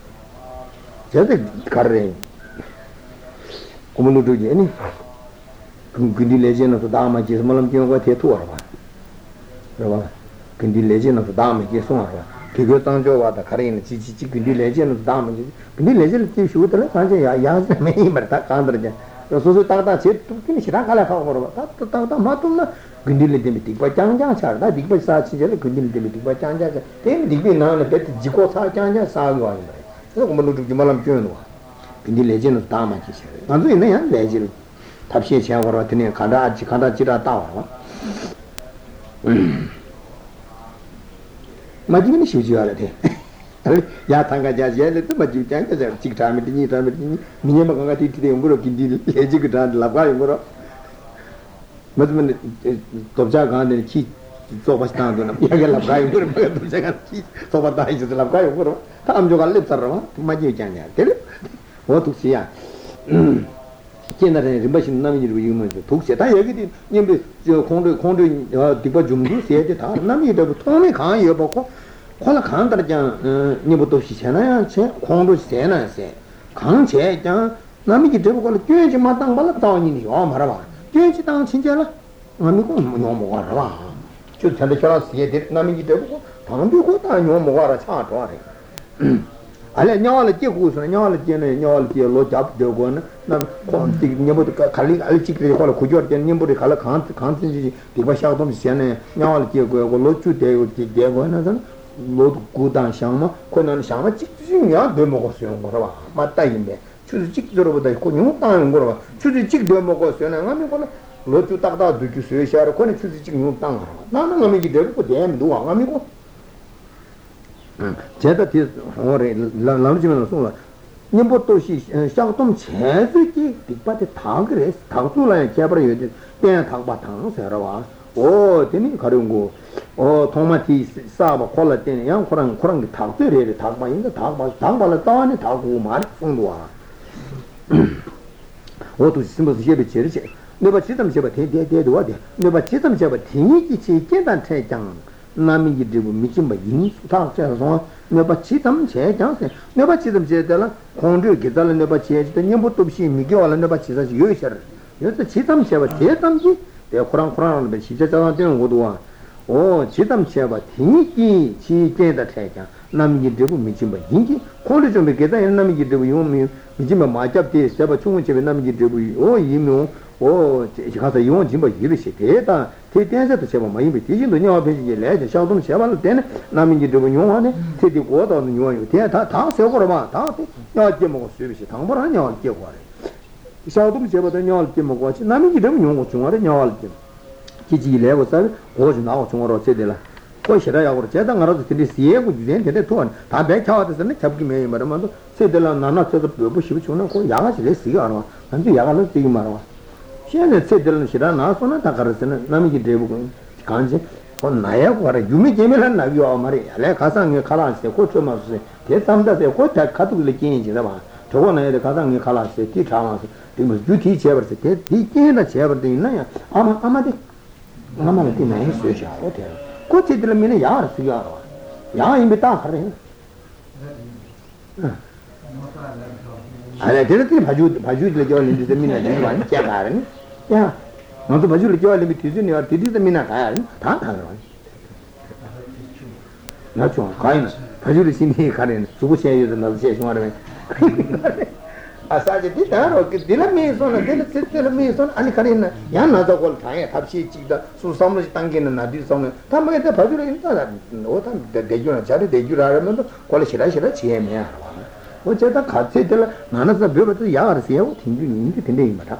जैसे कर रहे हैं कुम्बलू तो ये नहीं गंदी लेज़े ना तो दाम है जिस मालूम क्यों का तेतू आ रहा है रवा गंदी लेज़े ना तो दाम है जिस मालूम क्यों तांजो सोसो ताता छे तुम निशा काला खाओ करो ता ता मा तुम ना गंडीले देमिति ब चांगजा छादा दिगब साची जले गंडीले देमिति ब चांगजा ते दिगबे ना ने बेत जिको सा चांगजा सागो आ रे तो को मनु तुम मालम क्यों नो गंडीले जे न तामा की छे नजो ने या लेजे थापसे छे करो तने कांदा चिरा ता हो मजी ने शिवजी वाले थे या थांगा जा जेले तो बजू चांग के चिक टा मिटनी मिये म गंगा टीटी दे उंगरो किंदी ले जिक टा लगा उंगरो मजमन तोबजा गाने की तो बसता दो ना या लगा उंगरो तो जगह की तो बता है जब लगा उंगरो हम जो गल्ले तर रहा मजी चांग यार तेरे वो तो सिया केनरे रिबशन नामी रिबयू में तो से ता ये की निम जो खोंडो खोंडो दिबा जुमदू से ता नामी तो थोने खान ये बको खोला खान तर जा ने बतो छिना छे खोंडो सेना से खान छे जा नामी की देव को क्यों जे माता वाला तानी नहीं ओ मरवा क्यों जे तान छिंजा ला नामी को नो मोरवा जो चले चला ये देव नामी की देव को तान भी को ता नो मोरा छा तो रे अरे न्याल के कुछ न्याल के ने न्याल के लो जाप देव को ना कौन ती ने बतो खाली अल चिक रे को खुजोर के ने बतो खाला खान खान जी दिवा शाह तुम सेने न्याल के को लो चू देव के देव ना लो गुदान शाम को न शाम चिचिया दे मगोस यो गरवा माता इमे चुज चिक जरो बदा को न्यू तान गरवा चुज चिक दे मगोस यो न हम को लो चु तक दा दुजु से शहर को न चुज चिक न्यू तान ना ना हम की दे को देम दो हम को ज्यादा ती और लाम जी में सुन ने बोतो सी शाम तुम छे की दिक्कत थाग रे थागतु ला केबर यो ते थाग बा थाग से रवा ओ तेनी खरंगो 어 토마티 싸바 콜라테니 양 코랑 코랑 탁 때려래 탁만 인데 탁만 탁발라 따네 탁고 말 풍도아 Outro sistema de jeito de cheiro, não vai ser também jeito de ter do outro, não vai ser também jeito de ninguém que se queda tem tão, na minha de me que me diz, tá certo? Não vai ser também jeito, não vai ser também jeito lá, quando que dá lá não vai ser jeito, nem botou se me que olha não vai ser jeito, eu ser, eu tô se também jeito de também, eu Quran não vai ser jeito lá tem o outro, oh, se também jeito de ninguém se queda tem tão, na minha de me que me diz, quando eu me queda na minha de eu me Jimmy might have this, ever two inch of a number you oh, you know, oh, she has a young Jimmy, you see, theatre, take answer to seven my invitation, the new office, you let the Sheldon Sheldon, then, Naming you do when you want it, take the water on your theatre, toss over about, toss it, not Jimmo, service, Tambor, and your dear one. Sheldon Sheldon, your Jimmo watch, Naming you do when you want to want in your Jim. Kitty level, sir, was now tomorrow, said the कोशिरा यावर चेता गरा तो तेरी सीए कुछ दिन तेरे तो ताबे क्या होता है तो नहीं छपकी में मरे मानो से दिला नाना चेता बुशी बिचुना को यागा चले सीए आना हम तो यागा लोग तीन मारवा शेर से दिला शिरा ना सोना ताकरे से ना मिकी ड्रेबु कांच से और नाया को अरे यूमी जेमेला ना भी आओ मरे अल्लाह कासांगे खालांसे कोच में से ये समझा से कोच खातू लेके इंच दबा तो ना ये कासांगे खालांसे की खामा से तुम जो की चेवर से की के ना चेवर दे ना या आमा आमा दे आमा ने ना है सोचा होते है कुछ इधर मैंने यार सिगार यहाँ ही बिता कर रहे हैं अरे तेरे तेरे भाजू भाजू लगे वाले इधर मैंने नहीं वाले क्या कह रहे हैं यहाँ मैं तो भाजू लगे वाले भी तीजू नहीं और तीजू तो मैंने कहा है था कह रहा हूँ ना चुआ कहीं ना भाजू लगे नहीं कह रहे हैं सुबह से ये तो नलसे शुमार में आसाज़ दिता है और कि दिल में सोना अनिकारे ना यार ना तो कॉल थाई है तब सी चिकड़ा सुसामने तंगे ना ना दिल सामने तब मैं तो फजूल इंसान वो तब देजू ना चारे देजू रारे में तो कॉल शिरा शिरा चीये में यार वो चेता खाते चला नाना सब व्यवहार तो यार सी है वो थिंजू नहीं थिंडे ही मरा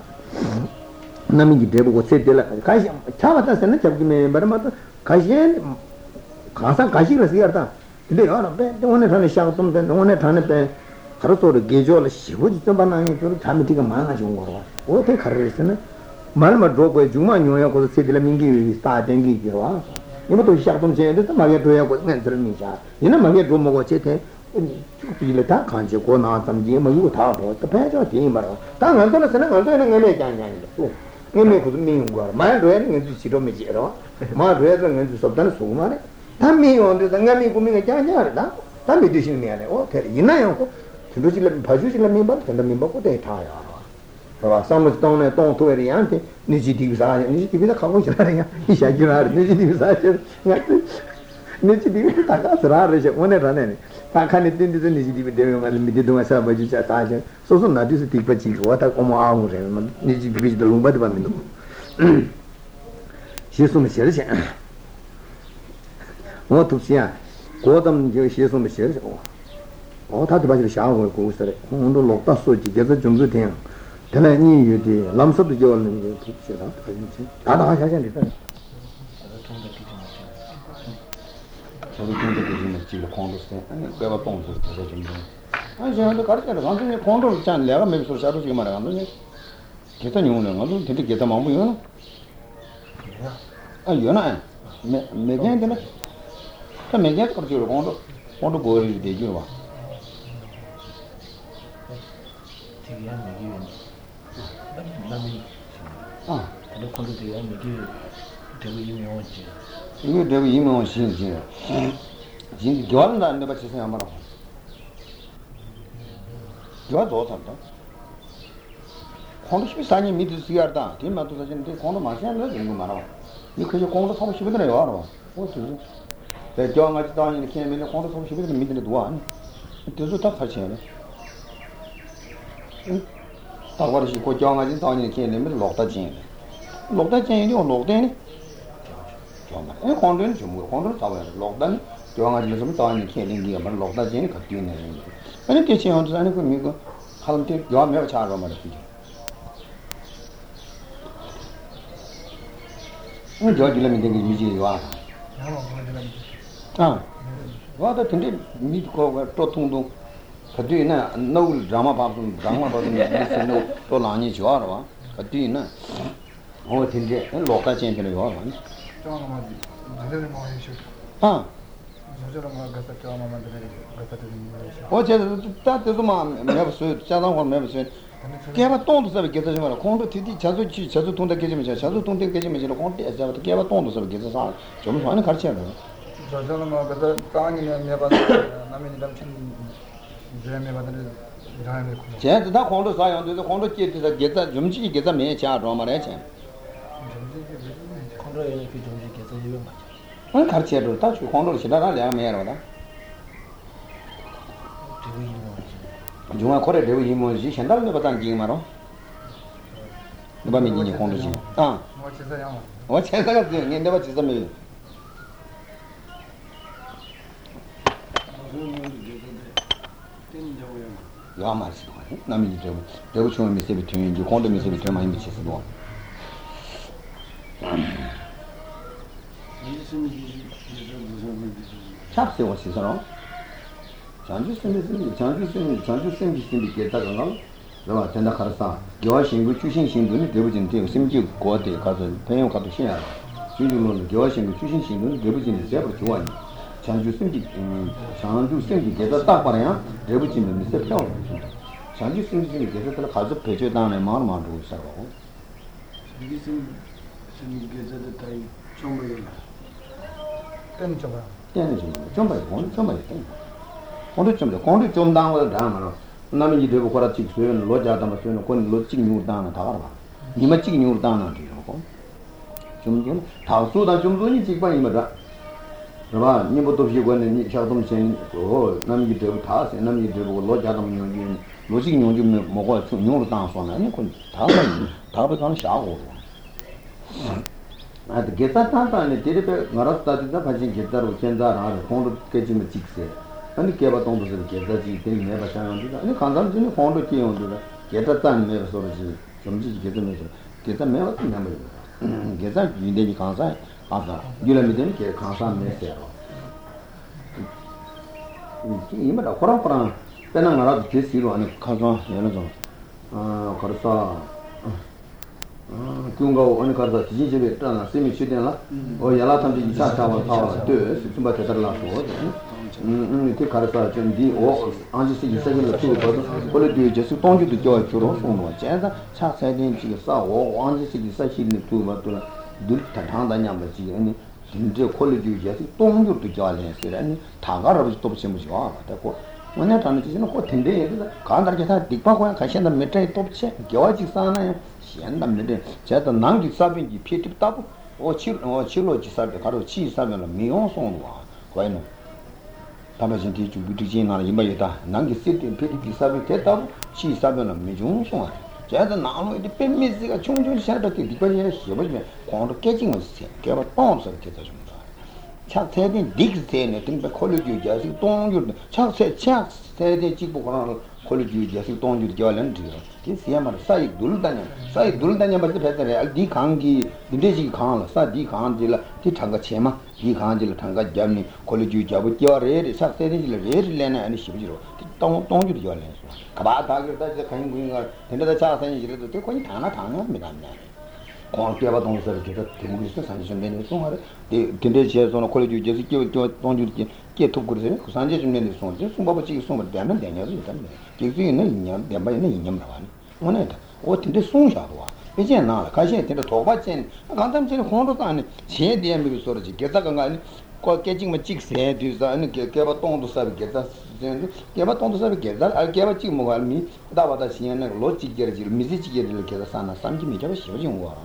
ना मिगी देव को चेते चला काशी क्या बता सकते ना जबकि मैं बर्मा तो काशी खासा काशी रसी करता इधर यार उन्हें थाने शांत तुम उन्हें थाने पे 그것도 계절 시부지도 만나는 줄 담이가 많아진 거라. 어떻게 가르치는 말만 로고에 중만 요약고 세들 민기 스타 땡기기로 와. 이것도 시작도 제대로 말해 줘야 거는 들으니까. 얘는 말해 줘 먹고 제대 이를 다 간지 고나 담지 뭐 이거 다 어떻게 배워 되니 말아. 당 안들었으나 안되는 거네 장장이. 얘네 그것도 미운 거라. 말 로에는 이제 지도미지로. 말 로에는 이제 접단 소마네. 담이 온데 당감이 고민이 장장이다. 담이 되시는 거야. 어, 그래. 이나요. तुझे लग भाजू चला मेंबर कंधा मेंबर को दे था यार वाह समझता हूँ ना तो तो ये यार थे निजी टीवी तो खामोश रह रहे हैं ये शायद यार निजी टीवी साथ निजी टीवी तो ताकत रहा रहे हैं उन्हें रहने ने ताकत नित्य नित्य निजी टीवी देवे मतलब मित्र तो ऐसा भाजू चाहता है सो सो नाटू से टीपा चीज हुआ था कम आऊँ रहे मतलब निजी टीवी से लोग बात बंद हो शेषों में शेष है वो तो क्या कोटम जो शेषों में शेष 어 다들 바지를 샤워 걸고 있어요. 오늘 녹다 소지 계속 중주대요. 전에니 유디 남섭도 겨는 게 붙지라. 그렇지. 다다 하셔야 돼요. 저도 통도 되는 지금 콘도스에 내가 뽕도 저기. 아 저한테 가르쳐라. 완전히 콘도를 짠 내가 맵 소리로 지금 말아 가는데. 계산이 오는 거는 되게 계산 마음이 나. 아 연아. 매매한테는 또 매게 거지로 콘도 거리 되죠 봐. 야 내기는 남이 아 근데 콘도 되야 내기 되고 이미 온지 진짜 겨울은 안 내봐 치세요 아마로 겨도 산다 콘도 비싸니 미드 시야다 김마도 사진데 콘도 마찬가지로 되는 거 말아 이 그저 콘도 사고 싶으더래요 알아 어쩌지 내 겨울같이 다니는 캠에는 콘도 사고 싶으면 미드는 도와 그래서 다 파치네 ताकवर जी को जाऊंगा जिस ताने के लिए मेरे लौटता चाहिए नहीं और लौटते हैं जाऊंगा ये कॉन्ट्रेन चुम्बो कॉन्ट्रेन ताकवर लौटता नहीं जाऊंगा जिस में ताने के लिए नहीं हमारे लौटता चाहिए खत्ती नहीं मैंने कैसे होने जाने को मेरे को खाली तेरे जाऊं मेरे चार बार मर गया मैं जाऊं जिला में देंगे मिजी वाह हाँ वाह तो ठंडे मिज को तो तुम कदी ना नो ड्रामा बाबू नो तो लानी जुआर वा कदी ना वो थिंजे लोका चेंज ने वा मान चोंग मा जरे मा इशू हां जरे मा गता चोंग मा गता ओ जे ता तो मा मैं बसो चादा हो मैं बसो Keva tondo sabe que está chamando, quando titi chazu tonda que chama, chazu tonda que chama, quando é sabe que é tondo sabe que está sal, chama só na carteira. Já já não agora tangue minha banda, na minha damchin, já minha banda já me com. Já tá quando sai, quando que está geta, jumji que geta me cha roma né, cha. Quando ele que jumji que geta ele vai. Quando carteira, tá quando se dá lá me era, tá? Giunga corre devo gli moji senda lo batan gimaro deba mi ni kondo ji ah wa chesa ga ni deba chesa mi ya ma si na mi debo debo chuma mi se bitun ji kondo mi se bitun ma mi chesa do ni se mi ji chapse wa si sano 장주 선생님이 계다가 너와 전화 가서 교화 신고 출신 신고는 대부분 되고 심지어 고대 가서 병원 가도 신야 주주로는 교화 신고 출신 신고는 대부분 제법 좋아요 장주 선생님이 계다 딱 봐라야 대부분 미세 펴 장주 선생님이 계다 가서 배제 다음에 마음 만들고 있어요 장주 선생님이 계다도 다 정말 땡 conductum down with a dammer. Naming the Boratic, Loja, Damasceno, Lodging you down at Tarva. You might see you down at Yoko. Jumjum, Tausu, and Jumjuni, Tigbani, Rava, Nibotu, you went and Chatham saying, Oh, Naming the Tass, and Naming the Lojadam, losing you more to new dance on any Tarbakan shower. At the Geta Tanta and the Tiripe, Marasta, the Pajin Geta, which ends out a conduct catching the chicks. And gave a tongue to the Getaji, they never shined. And the conduct in the pond of King on the Getatan never saw the Jumji get a measure. Get a melt in number. Get that you didn't consign after you let me then get consign myself. You met a corrupt then I'm allowed to kiss you on a cousin. Corsa Kungo on a cousin, Jiji, and Simi Chidella, or Yalatam in Chatawa Tower, two, but at the last word. Take Carta, Jim or Angie, seven or two, but you just don't do joy to Rossum, Jazz, Chuck said in Chisa, or Angie said she knew two, but to do Tatanda Yamaji, and the quality you just don't do to joy, and Tagar was top same as you are. When that time is in a 10 days, Kandaka, Dipaka, Kashan, the Metre top check, George Sana, Shen, the Metre, Jazz, the Nangi Sabin, the Pit Tap, or Chilo Chisab, the Caro Cheese, and Mion Son. Tabasin teach you to Jina Yimayata, Nangi City, Petty Sabi Teta, she Saban of Mijun Swan. Jazz and now it depends on the children's Saturday, depending on the catching of Keva Pounds of Tetajum. Chuck said in Dick's day, and I think the college you just don't you. Chuck said the Chipocan college you just don't you Jolan to you. This Yammer Sai Duldan, but the better Dikangi, the Desi Khan, Sadi Kandila, Titangachema. He handled Tanga Germany, college you job with your red, succeeding the red lena and Shibiro. Don't you do your lens? Kabata, that's the kind of thing that Charles and you took on Tana, Madame. All people don't get a Timurus and then somewhere. The conditions on a college you just give to don't you get to good things, Sanjay and then so just what you so much damage than you can. Give you name, one it. What in the soon shall 이제 나 가시에 데려 도받진 간담진 혼도 안 제대한 미리 소리지 개다가 아니 거 깨징만 찍세 뒤자 아니 개바 똥도 사비 개다 개바 똥도 사비 개다 알 개바 찍 뭐갈미 다바다 신년에 로치 게르지 미지지 게르를 개다 사나 삼기 미잡아 쉬어진 거야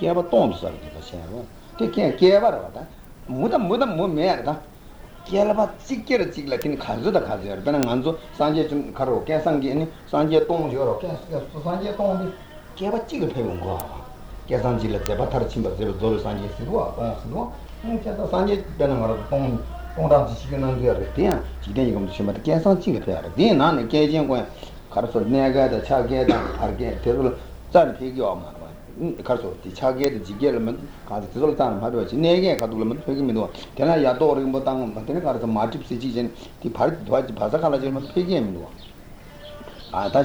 개바 똥도 사비 개다 샤와 되게 개바라다 무다 뭐 매야다 개라바 찍게르 찍라긴 가져다 가져야 되는 안조 산제 좀 가로 개상기니 산제 똥 여러 개 산제 똥이 केवल चीज़ फेंकूं को क्या सांझी लगते हैं बत्तर चिंबा जब दो सांझे सिलवा पांच सिलवा उन क्या तो सांझे बने मरो तों डांस चीज़ ना दिया रहती हैं चीज़ें ये कम से मत क्या सांझी लगते हैं दिए ना ने क्या जिंग को कर्सो नया गया तो छागे तो हर गया तेरे लोग चार फेंकी आओ मारो कर्सो ती छागे तो जिगे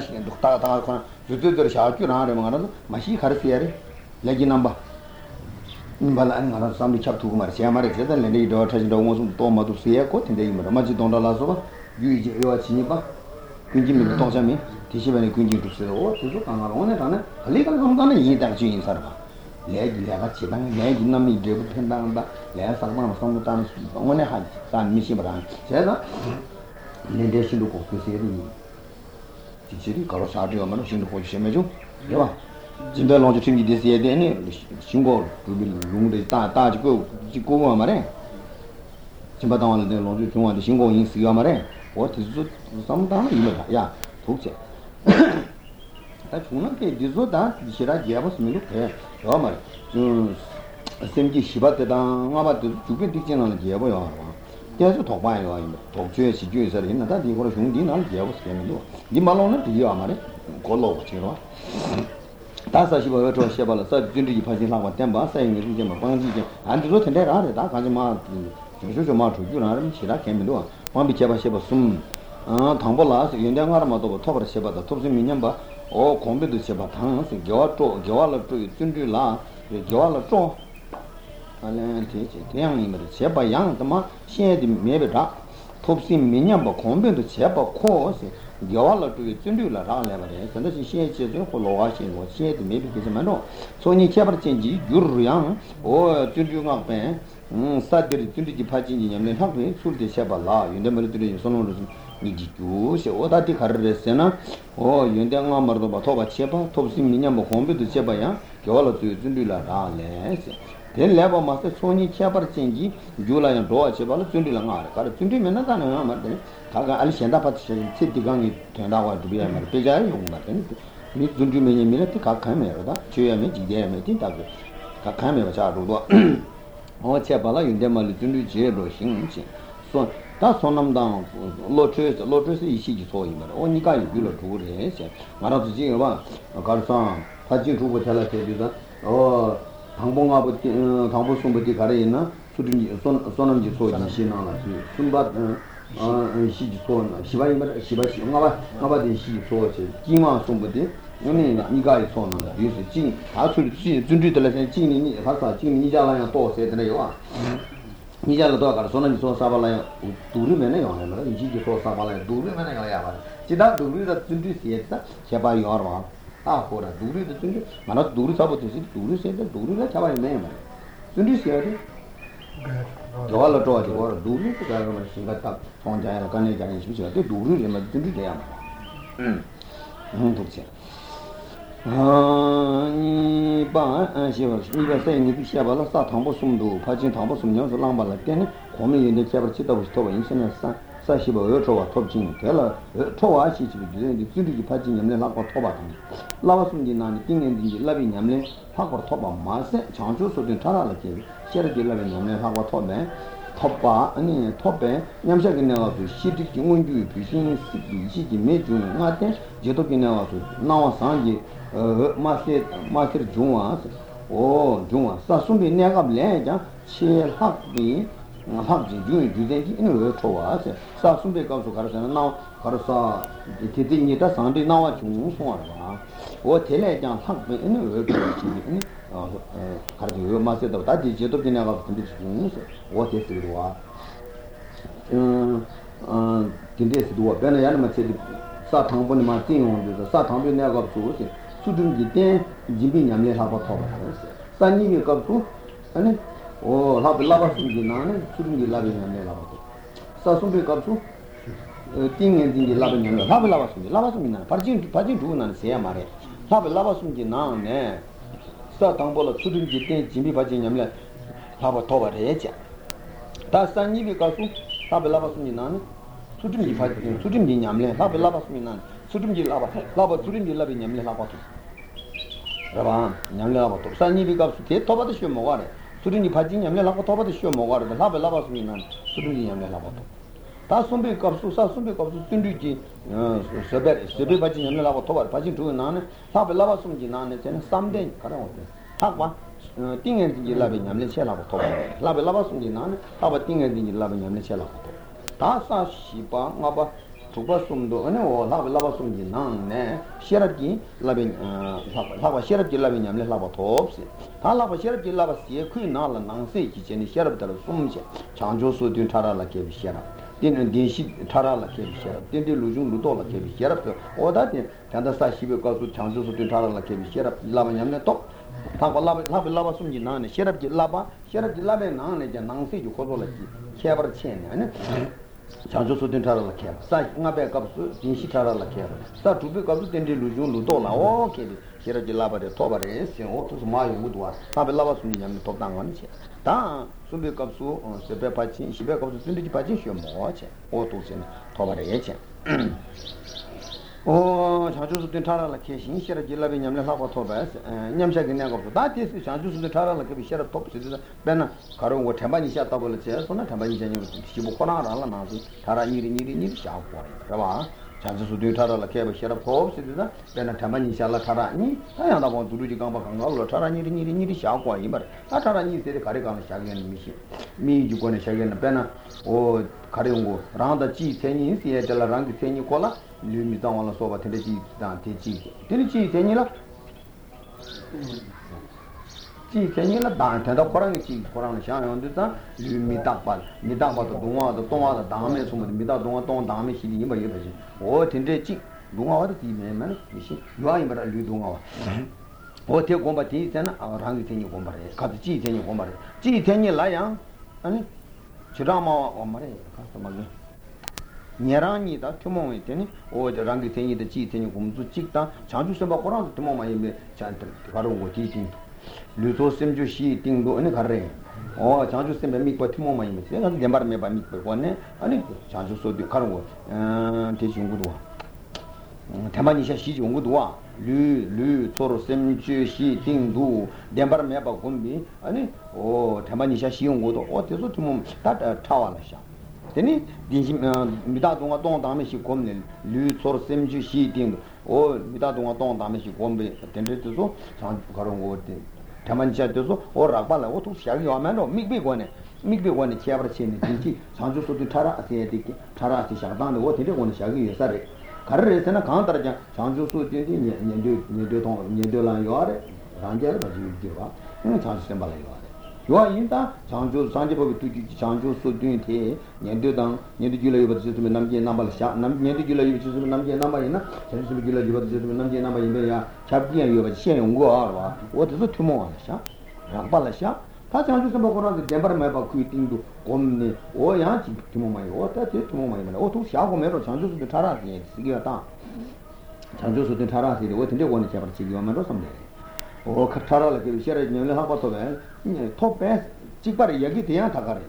लोग मत कहाँ जुद्दर शाहजू नारे मंगना तो मशी खर्च किया रे लेकिन नंबर इन बालान मंगना सामने चाप तू कुमार सिया मरे चेता लेने इधर ठहर जाऊँ उसमें तो मधुसिया को तेरे इमर मज़े दोनों लासोबा यू ये वाची निपा 군진민 도자미 디시반에 군진 주세요. 주소 강화원에 가는 알리가 강단에 이다 주인 사람. 내가 지방 내 인남이 되고 편당한다. 내가 사람만 성공하는 원에 한 산미시바랑. 제가 내 대신도 고스에리. 지지리 가로 사디오만 신도 고시메죠. 내가 진짜 런치 팀이 됐어야 되네. 신고 두빌 룽데 다다지고 지고만 말해. 진바당한테 런치 중앙에 신고 인스가 말해. What is it? Some damn illa, yeah, took it. That's one of the Dizoda, the Shira Giabos Milk, Yamar, Semki Shibata, about the Juke Diction on the Giabo. There's a top by Top Jewish Jews are in that the Horshun Dinan Giabos came in. The Malone to Yamare, Golo, Chiro. That's a Shiba to Shabala, such Jundi Pazin Lama Temba saying, and the Rotten there are that Kazama to Junan Shira came in. One be Sum Tambolas, Indian Armado, Topper Sheba, the Topsi Minamba, or Combidu Sheba Tans, Giotto, Giola to Tundula, the Giola Tro. I learned it young in the Sheba Yang, the man, she had maybe that Topsi Minamba, Combidu Sheba, course, Giola to Tundula, and she had children for Loashi, or she had maybe his mano. So in Chapter Changi, Yurian, or Tundula Pen. Sadly, Tundi Pajin and Happy, Sulti Shabala, in the military sonorism, Nijus, or that the Carresena, or Yundanga Mardobatova Cheba, Topsim Minamo Hombe to Chebaya, Giola to Tundula Rales. Then Lava Master Sony Chaper Changi, July and Doa Chebala, Tundulanga, Tundi Menatan and Amate, Kaga Alishenda Patrick, Sitigang turned out to be a Marpega, Martin, Tundu Minimilati Kakamera, Chuyamiti, Dintago, Kakamera Chadu. Oh, Chapala, you demolition to Jero Shinchi. So that's one of them. Lotus is she saw him, but only guy you look to it. Madame Zira, a garson, Paji Ruba Telaka, or Tambonga with Tambosumba Carina, Sonam Jiso, Shina, Sumba, she saw Shiva, nobody she saw Jima Sumbadi. Master Jones, oh Jones, Sasumi Nagabland, Shell Happy, Happy Junior, Judith in her to us. Sasumi comes to Carson now, Carsa, the Tinita Sunday now at June. What Telegram Happy in her to us. Cardio Master of that is Jetopin of the Jones. What is it? Tindis do a Benayan Satan Bonnie Martin, the Satan Nagab Susan. Jimmy and let have a top. Sunny, you come to, and it or have lovers in the nana, shouldn't be loving and let out. Sasumi come to, thing and the loving and have lovers in the lavasmina, Pajin Jun and Siamare. Have a lovers in the noun, eh? Satambola shouldn't get Jimmy Pajin and let have a top at Echa. That's Sunny, you come to, have a lovers in the nana, shouldn't be fighting, shouldn't be yamlet, have a lovers in the nana. Suddenly, lava shouldn't be loving Yamil Lavato. Ravan, Yamilavato. Sunny becomes to take top of the Shumaware. Suddenly, Pajin Yamilavato over the Shumaware, the Lava Lavas Minan, Suddenly Yamilavato. Tasumbi comes to Sasumbi comes to Tunduji, Sabi Pajin Yamilavato, Pajin to Nana, Lava Lavasum Ginan, and someday, Karawa. Hava, thing and the loving Yamil Shalavato. Lava Lavasum Ginan, Hava thing and the loving Yamil Shalavato. Tasa Shiba, Naba. Sumdo and all have lava sum in Nan, Sheraki, loving Lava Sheraki loving and Lavatops. Halava Sheraki Lava Sea, Queen Alan, Nancy, and Sherap Sumja, Chanjosu Tara like a Sherap. Then Genshi Tarala Kebishara, then the Lujun Ludola Kebishara, or that in Tandasa Shibiko to Chansu to Tarala Kebishara, Lavanyam top, Lavasum Ginan, Sheriff Gilaba and Anage and Nancy to Kodolaki, Kevra Chen, and Chansu to Tarala Kev, Sai Nabekabsu, Genshi Tarala Kev, start to pick up then the Lujun Ludola, or Kebi, Sheriff Gilaba, the Tobares, and Otto's Mayo Woodward, Tabelavasum Yam Top Dangan. Subi Kapsu on Sebe Pachin, she back of the 20 watch or to send Tobarechen. Oh, Chanjus de Tara location, Sheriff Gilabin Yamlava Tobas, and Yamshaginago. That is Chanjus de Tara like a share of top citizens, Ben Karun, what Tabani Shatabal says, on a Tabani genuine Shibukona, Alanazi, Tara Niri Shaw. Chances to do Taraka, share of hope, citizen, then a Tamani Shala Tarani. I don't want to do the Gambakanga or Tarani Shakwai, but Tarani said the Karikan Shagan Mission. Me, you going to Shagan Pena or Karingo, round the cheese, 10 years, here, Telarang, Senicola, leave me down on a sober Tennessee, Tennessee, Tennessee, Tenila Cheese, Tenila, Dant, and the Koran cheese, Koran Shan on the sun, leave me Tapal, Midapa, the Duma, the Toma, the Dames, whom the Midadon, Damish, the Yimba. Oh, Tindre cheek, do our team, you are in a little. Oh, take combat teeth and our hungry thing you combat. Cut the cheese and you combat. Cheese and you lie, and Chirama or Marie, customer. Nierani, that tomorrow, or the rangy thing the cheese and you come to Chita, Chantus and Bacoran, tomorrow, I chant Karo teaching. Luto seemed to she think do any carry. Oh, Chanjus and Mimi Quatimo, my mistake, and the Barme by Mik one, and Chanjus of the Cargo, teaching good one. Tamanisha she would wa. Lu Toro seemed to she think do the Barme by Gumbi, and oh, Tamanisha she would or the Sotum, that tower. Then without one damage she come, Lu Toro seemed to she think, oh, without one damage she come be attended to so, Chan Cargo. Or Rabala, what to share your man or make me one a chair chain in tea, Sanjus to Tara, Tara Tishadan, what did you want to share you? Sorry. Carriers and a counter, Sanjus to Nedola Yore, Ranger, but you give up, and Sanjabala Yore. You are in that Sanjus, Sanjabo to Sanjus to do it, Nedodan, Nedula, but just Namji number shot, Nedula, which is Namji number in a sensible, you were just Namji number in there. What is it tomorrow? Balasha, that's under some of the Denver quitting to Omni or Yanchi Timoma, or that's it tomorrow, or to Shakomero, Chanjus de Tarasi, Sigata Chanjus de Tarasi, what they want to have a Sigomero someday. Or Katara, like you share it, you have top best, Chipari Yagitian Takari.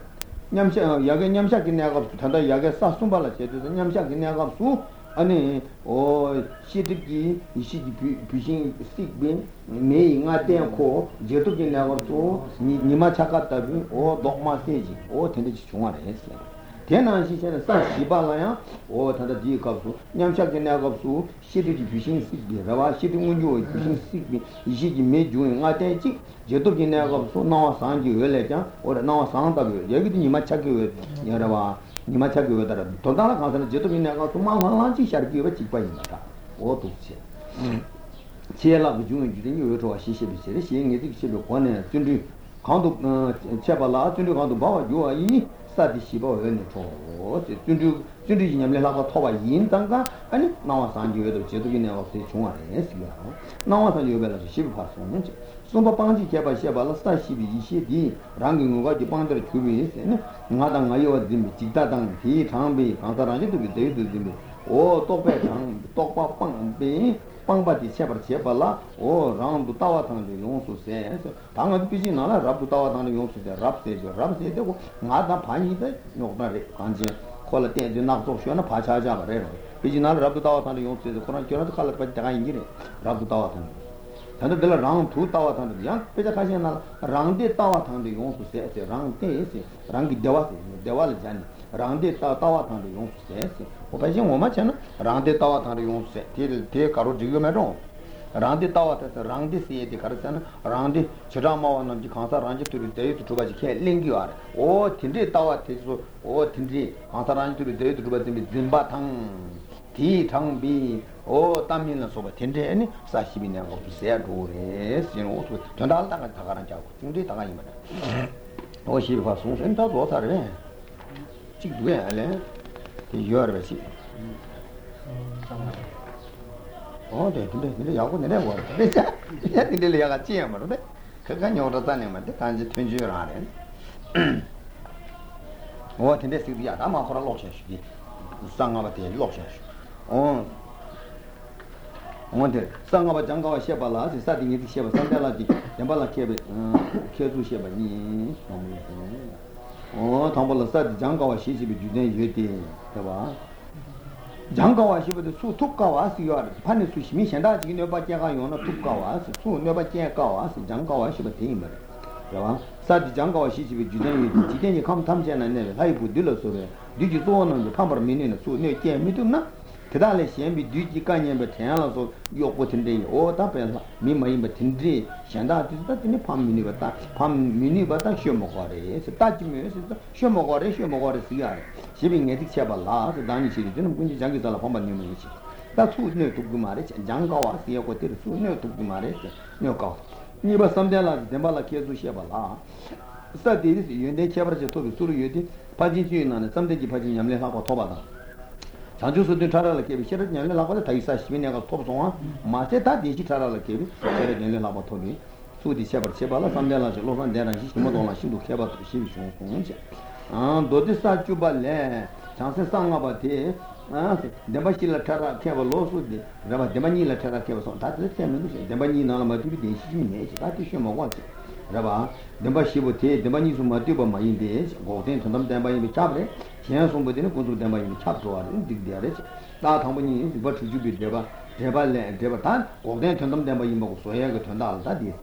Yamshak in Nagab, Tanda Yagas, Sumbala, Yamshak in Nagab, Sue. Anne or Shitiki, she pushing stick bin, may not then call, Jetukin Navato, Nimachakatabi, or Dogma Sage, or Tendichuan. Then she said, Shibalaya, or Tadaji Kapsu, Yamshakin Nagapsu, Shitiki pushing stick bin, Rava, shitting when you pushing stick bin, she made you in Atenchi, Jetukin Nagapsu, now Sanji Velaja, or now Santa, everything you machaki Yarava. You might have given a total constant gentleman to Mount Lanchi shall give a cheap way. What to say? Chiella with you and you to a she is seeing it, she will one and soon do count to Chapala to do on the bow. You are in study Shibo and the toll. Tundu Yamlava Toba Yin Tanga, and now a son you the gentleman of the Chuan. Now a son you better ship pass on it. Sumba Panji Kabashabala Stashi, she did, ranging over the boundary 2 minutes, and Madame Ayo Dimbi, Titadan, he, Tambi, Antaranga to be dated to Dimbi, or Topetang, Topa Pang, Pangba di Shepherd Shepala, or round to Tawatan, the Yonsu says, Tanga Pisina, Rab to Tawatan, the Yonsu, the Rab says, Madame Pani, no, very conscious, quality, the Nakshoshana Pachaja, whatever. Pisina, Rab to Tawatan, the Yonsu, the Koran Kira, the Kalapatangiri, Rab to Tawatan. Round 2,000 young Pedacasian, rounded tower town, the own says, round days, ranky devas, devaljan, rounded tower town, the own says, Opation Womachan, rounded tower town, the own says, till take a rodeo, rounded tower, rounded sea, the Karasan, rounded Chirama and the Kansa Range to the day to Tubajik, Linguar, or Tindri Tower, or Tindri, Kansa Range to the day to Tubajim, Zimbatang, T Tang B. Oh, Tamil sober tender any Sashibina of Zergores, you know, with Tondal and Tagaranja, Tundi Tagaman. Oh, she was soon sent out water. Chick, well, 어 담벌라서 장가와 시집이 주된 일이 대봐 장가와 시집도 수 툭가와 수요 판에 수심이 현다 지금 몇 바지가 요나 툭가와 수몇 바지가와 장가와 시집이 되면 대봐 사디 장가와 시집이 주된 일이 지대니 감 탐제나네 하이부 들어서래 뒤지 도는 판벌 민네 수네 때 믿음나 그다음에 시험이 뒤지 간년에 태어나서 욕고 된대 오 답변 민마이 된대 현다 뜻다니 판민이 왔다 판민이 왔다 시험 거래 따지면서 시험 거래 시험 거래 시야 시빙에 득차 발라 단이 시리즈는 군지 장기살아 판반님이 있지 다 수네 두고 말에 장가와 시하고 들 수네 두고 말에 녀가 니바 삼대라 대발라 계주시야 발라 스타디스 연대 차버지 토비 수르 여디 파진주는 삼대지 파진 염례하고 토바다 자주서도 따라라 개비 싫은 년을 나고 다 있어 시민이가 톱송아 마제 다 되지 따라라 개비 제가 년을 나고 토니 수디 샤버 샤발라 삼달라서 로반 내가 시모도나 시도 개바도 시비송 공제 아 도디사 주발레 장세 상가바티 아 데바실라 따라 개발로 수디 라바 데마니라 따라 개발서 다 됐는데 데마니나 마티비 대시미네 같이 쉬어먹어 라바 데바시보티 데마니수 마티바 마인데 고텐 탐담 데바이 차브레 냐송보데는 고조담바이 차도아는 딕디아레 나 당분이 리버트주비 데바 데발레 데바탄 고된 전담담바이 먹고 소야가 전달다 디세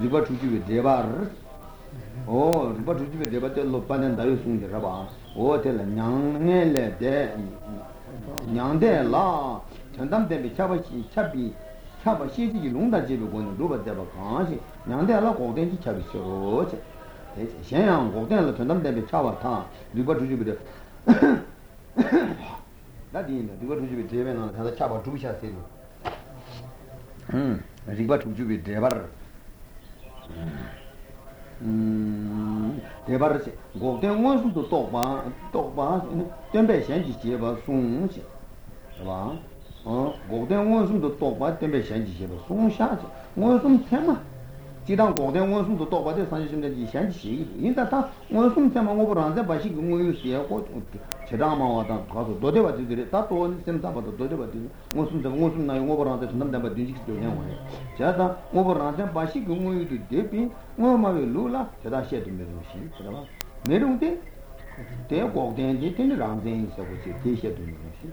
리버트주비 데바 오 리버트주비 데바텔로 빠는 다유송데 라바 오텔라 냥네레 데 냥데라 전담담비 차바시 차비 차바시지 롱다지로 고는 로바데바 강시 냥데라 고된지 차비쇼 샹양 고된라 전담담비 차바타 리버트주비 나디는 누가 주집에 대면은 가서 잡아 두셔야 돼. 리바 주집에 대바. 대바르지. 고된 원수도 똑바 덤베 현지 제바 송시. 봐. 고된 원수도 똑바 덤베 현지 제바 송샤지. 원수 테마. 지당 고된 원수도 똑바데 산지심데 현지 인다다 원수 테마 오버한데 바시 공유시에 고 제라마와다 가서 도대바지들이 다 또는 셈다바도 도대바지 무슨 나용 오버한테 전담담바 뒤지기도 해요. 제가 오버한테 바시 공유도 대비 뭐마에 룰라 제가 셰드면은 싫더라. 내려운데 대고된지 된랑쟁이 있어고지 대셰드는 것이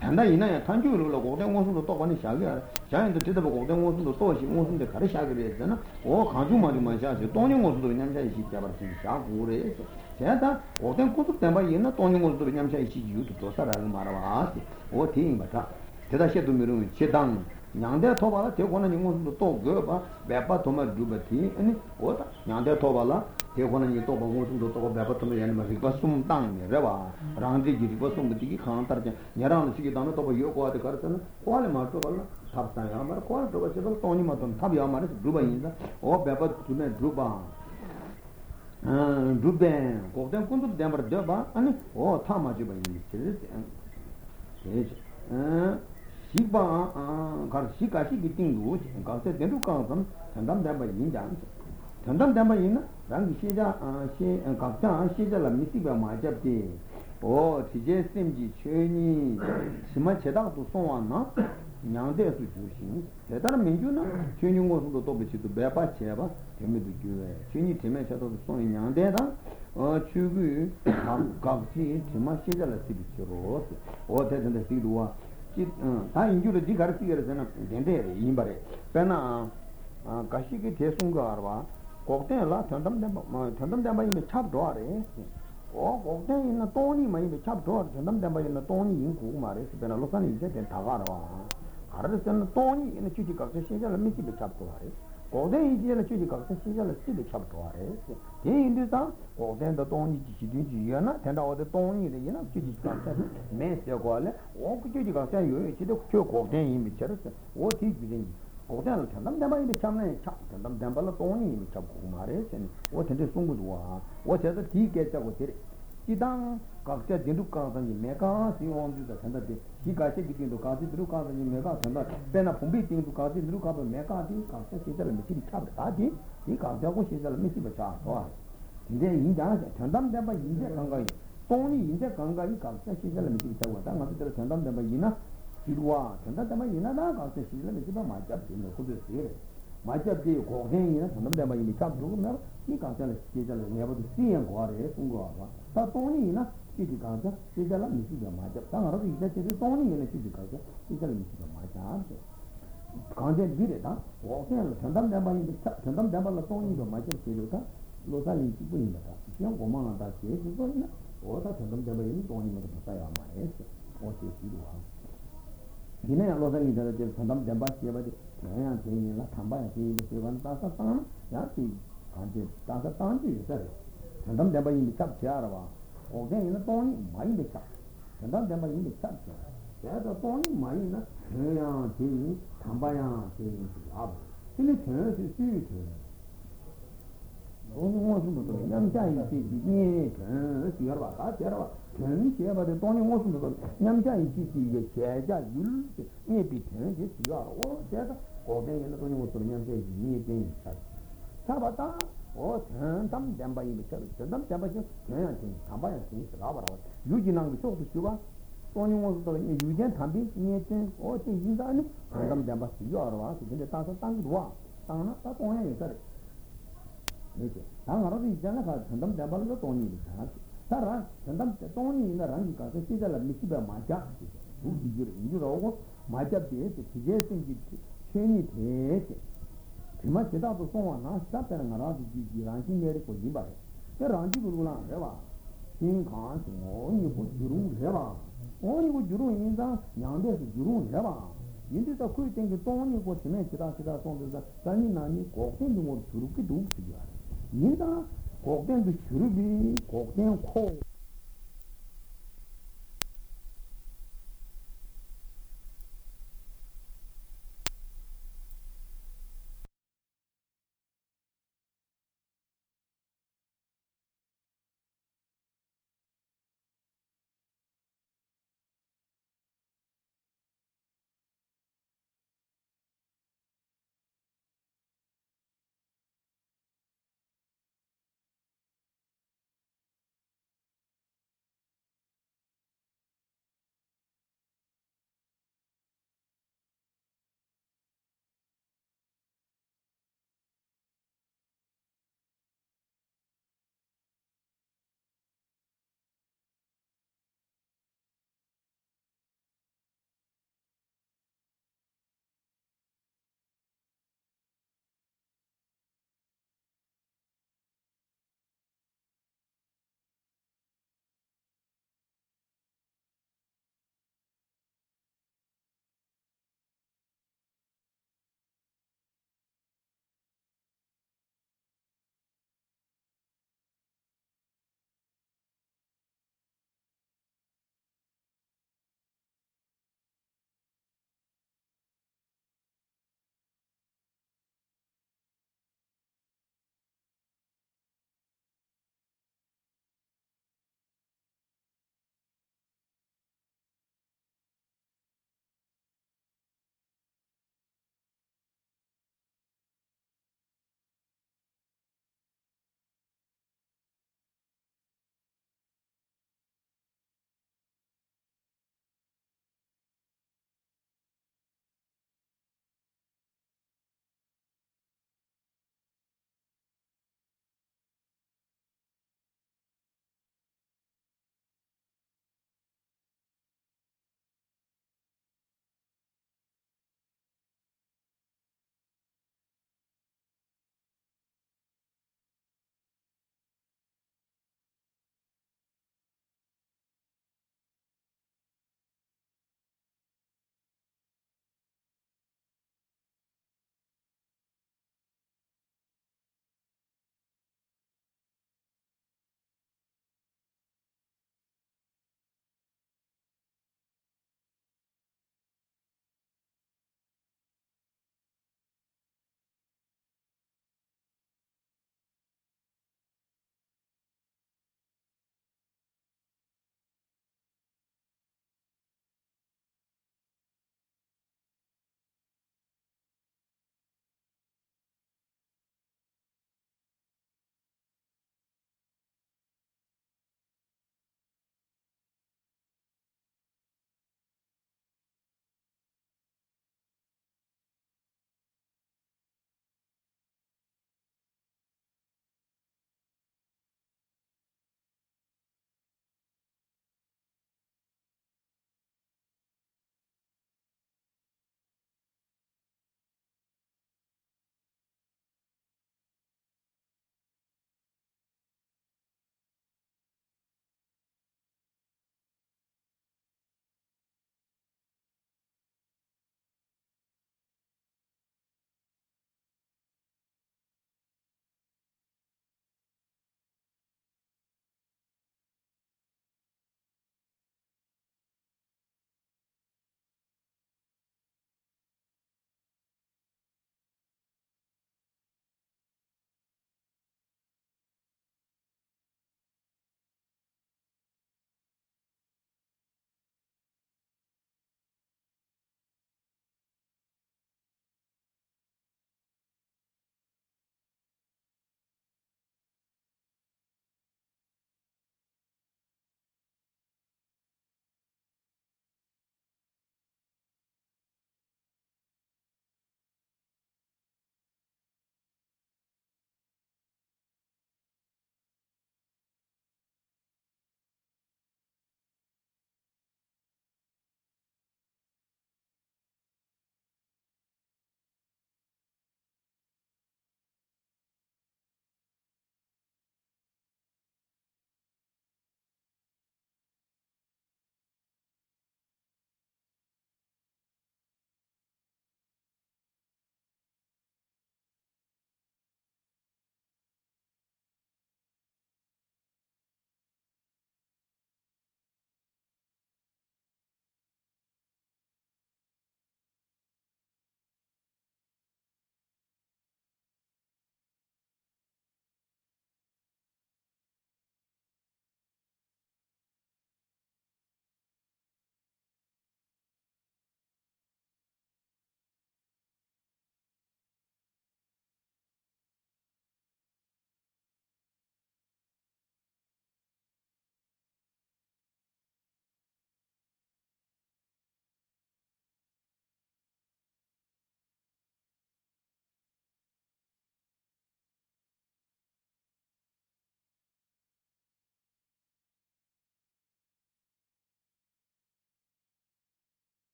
단다 이나야 단주로 고된 것도 또 관이 샤게 자연도 되다 고된 것도 또 무슨데 가르치게 했잖아. 어 가주마리만 샤지 고된 것도 그냥 현실이 잡았으니 샤고래. 제가 어떤 것도 때문에 있는 돈인 것도 왜냐면 이유도 도사라는 말을 하지. 어디인 바다. 대다시도 미루면 제당 양대 토발아 대고는 것도 또 그거 배파 도마 두바티 아니 어다 양대 토발아 대고는 것도 보고도 또 배파 도마 얘는 막 거숨 땅에 봐. 랑지 기리고서 무디기 칸터 냐랑 시기 다는 또 요고한테 가르잖아. 고알 말도 발라 답다야 말 고알 도가 제발 돈이 맞던 답이야 말이 두바인다. 어 배파 두네 두바 루벤 고든 군도 담버 되봐 아니 오 타마지 봐 이제 시바 가르시까지 비팅도 가서 된도 가서 전담 담버 인자 전담 담버 있나 랑 시자 시 각자 시자라 미티바 마잡디 오 디제스님지 최니 심한 제다도 송왔나 냥대수 주신 대단한 민주나 주인 것도 또 비치도 배파 제바 재미도 주네 주인이 되면 저도 손이 냥대다 주부 각각지 제마시자라 시비치로 어때든데 시도와 다 인주를 지 가르치게 되는 된대 이발에 배나 가시게 대순가 알아 고때라 전담 담바 이미 찹 도아래 오 in the Tony, my chap torch, and then by in the Tony in Kumaris, Benalokan, and Tavaro. Hardest than the Tony in the Chichikov, the Shigal, and Missy the chap torch. Go there, he did a Chichikov, the Shigal, and see the chap torch. They in this house, go then the Tony, Chichikov, and all the Tony, the Yana Chichikov, Messia Gole, walk Chichikov, and you see the Chukov, then in the church, what is within. Hotel, Tandamba the Chamber, Tandamba Tony, which of Kumaris, and what in the Sunguwa, what other tea gets out with it. Sidang, Kakta, Dilukas and Yemeka, she owns the Tanda. She got it into Kazi, Drukas and Yemeka, Tanda, then a Pumbi thing to Kazi, Drukas and Meka, Kakta, she's a missing child, Adi, he comes out, she's a missing child. Then he does, Tandamba in the Kangai. Tony in the Kangai, Kakta, she's a missing child, Tandamba Yina. She was, and that my Yinana got the Shilama, my job in the Kudu series. My job gave Kohen, and then my Yinaka Bruner, he can't tell us she's never to see and go away from Guava. But only in a city culture, she's a Mississippi, my job. Some of the executive Tony in a city culture, she's a Mississippi, my job. Content did it, huh? Walking, and then the Tony, the Michael Siluka, Lotali, young woman that she is going, or that Tandam Dabayin, Tony, the Messiah, my ass, or she was. He never lost any other Tandam Dambastia, but I am saying La Tamba, he was even Tasatan, Yaki, Tasatan, you said. Tandam Damba in the Cap Chiarava. Oh, then in the pony, mind the cap. Tandam Damba in the Cap Chiara. There's a pony, mind the Tayan, Ting, Tambaya, Ting, up. Till it turns his future. Only wants to go. I'm trying to see, yes, you're about that. Here, but the Tony was in the Namja in Chiki, the Chaja, you maybe turn this you are all together, or then the Tony was to Namja is meeting Tabata, or turn some them by the church, some temperature, turn things, Tabaya things, Lava, Eugene, we talk to Suga, Tony was to Eugene, Tambi, meeting, or things in some them by you are to the Tata Tangua, Tana, that's only a church. Tanga is Janaka, some them by the Tony. Tandam Tony in the Ranka, the Cedar Missiba, my job. Who did you injure over? My job is suggesting it. Change it. He must set up the phone and stop and allow the ranking here for Giba. The Ranji will not ever. King can't only would Juru Heva. Only would Juru in the Yandes Juru Heva. In this acquitting the Tony was to make it out of the Sunny Nani, Cocktail, what Suruki do. Neither. Cocktail the Surubi, Cocktail Cold.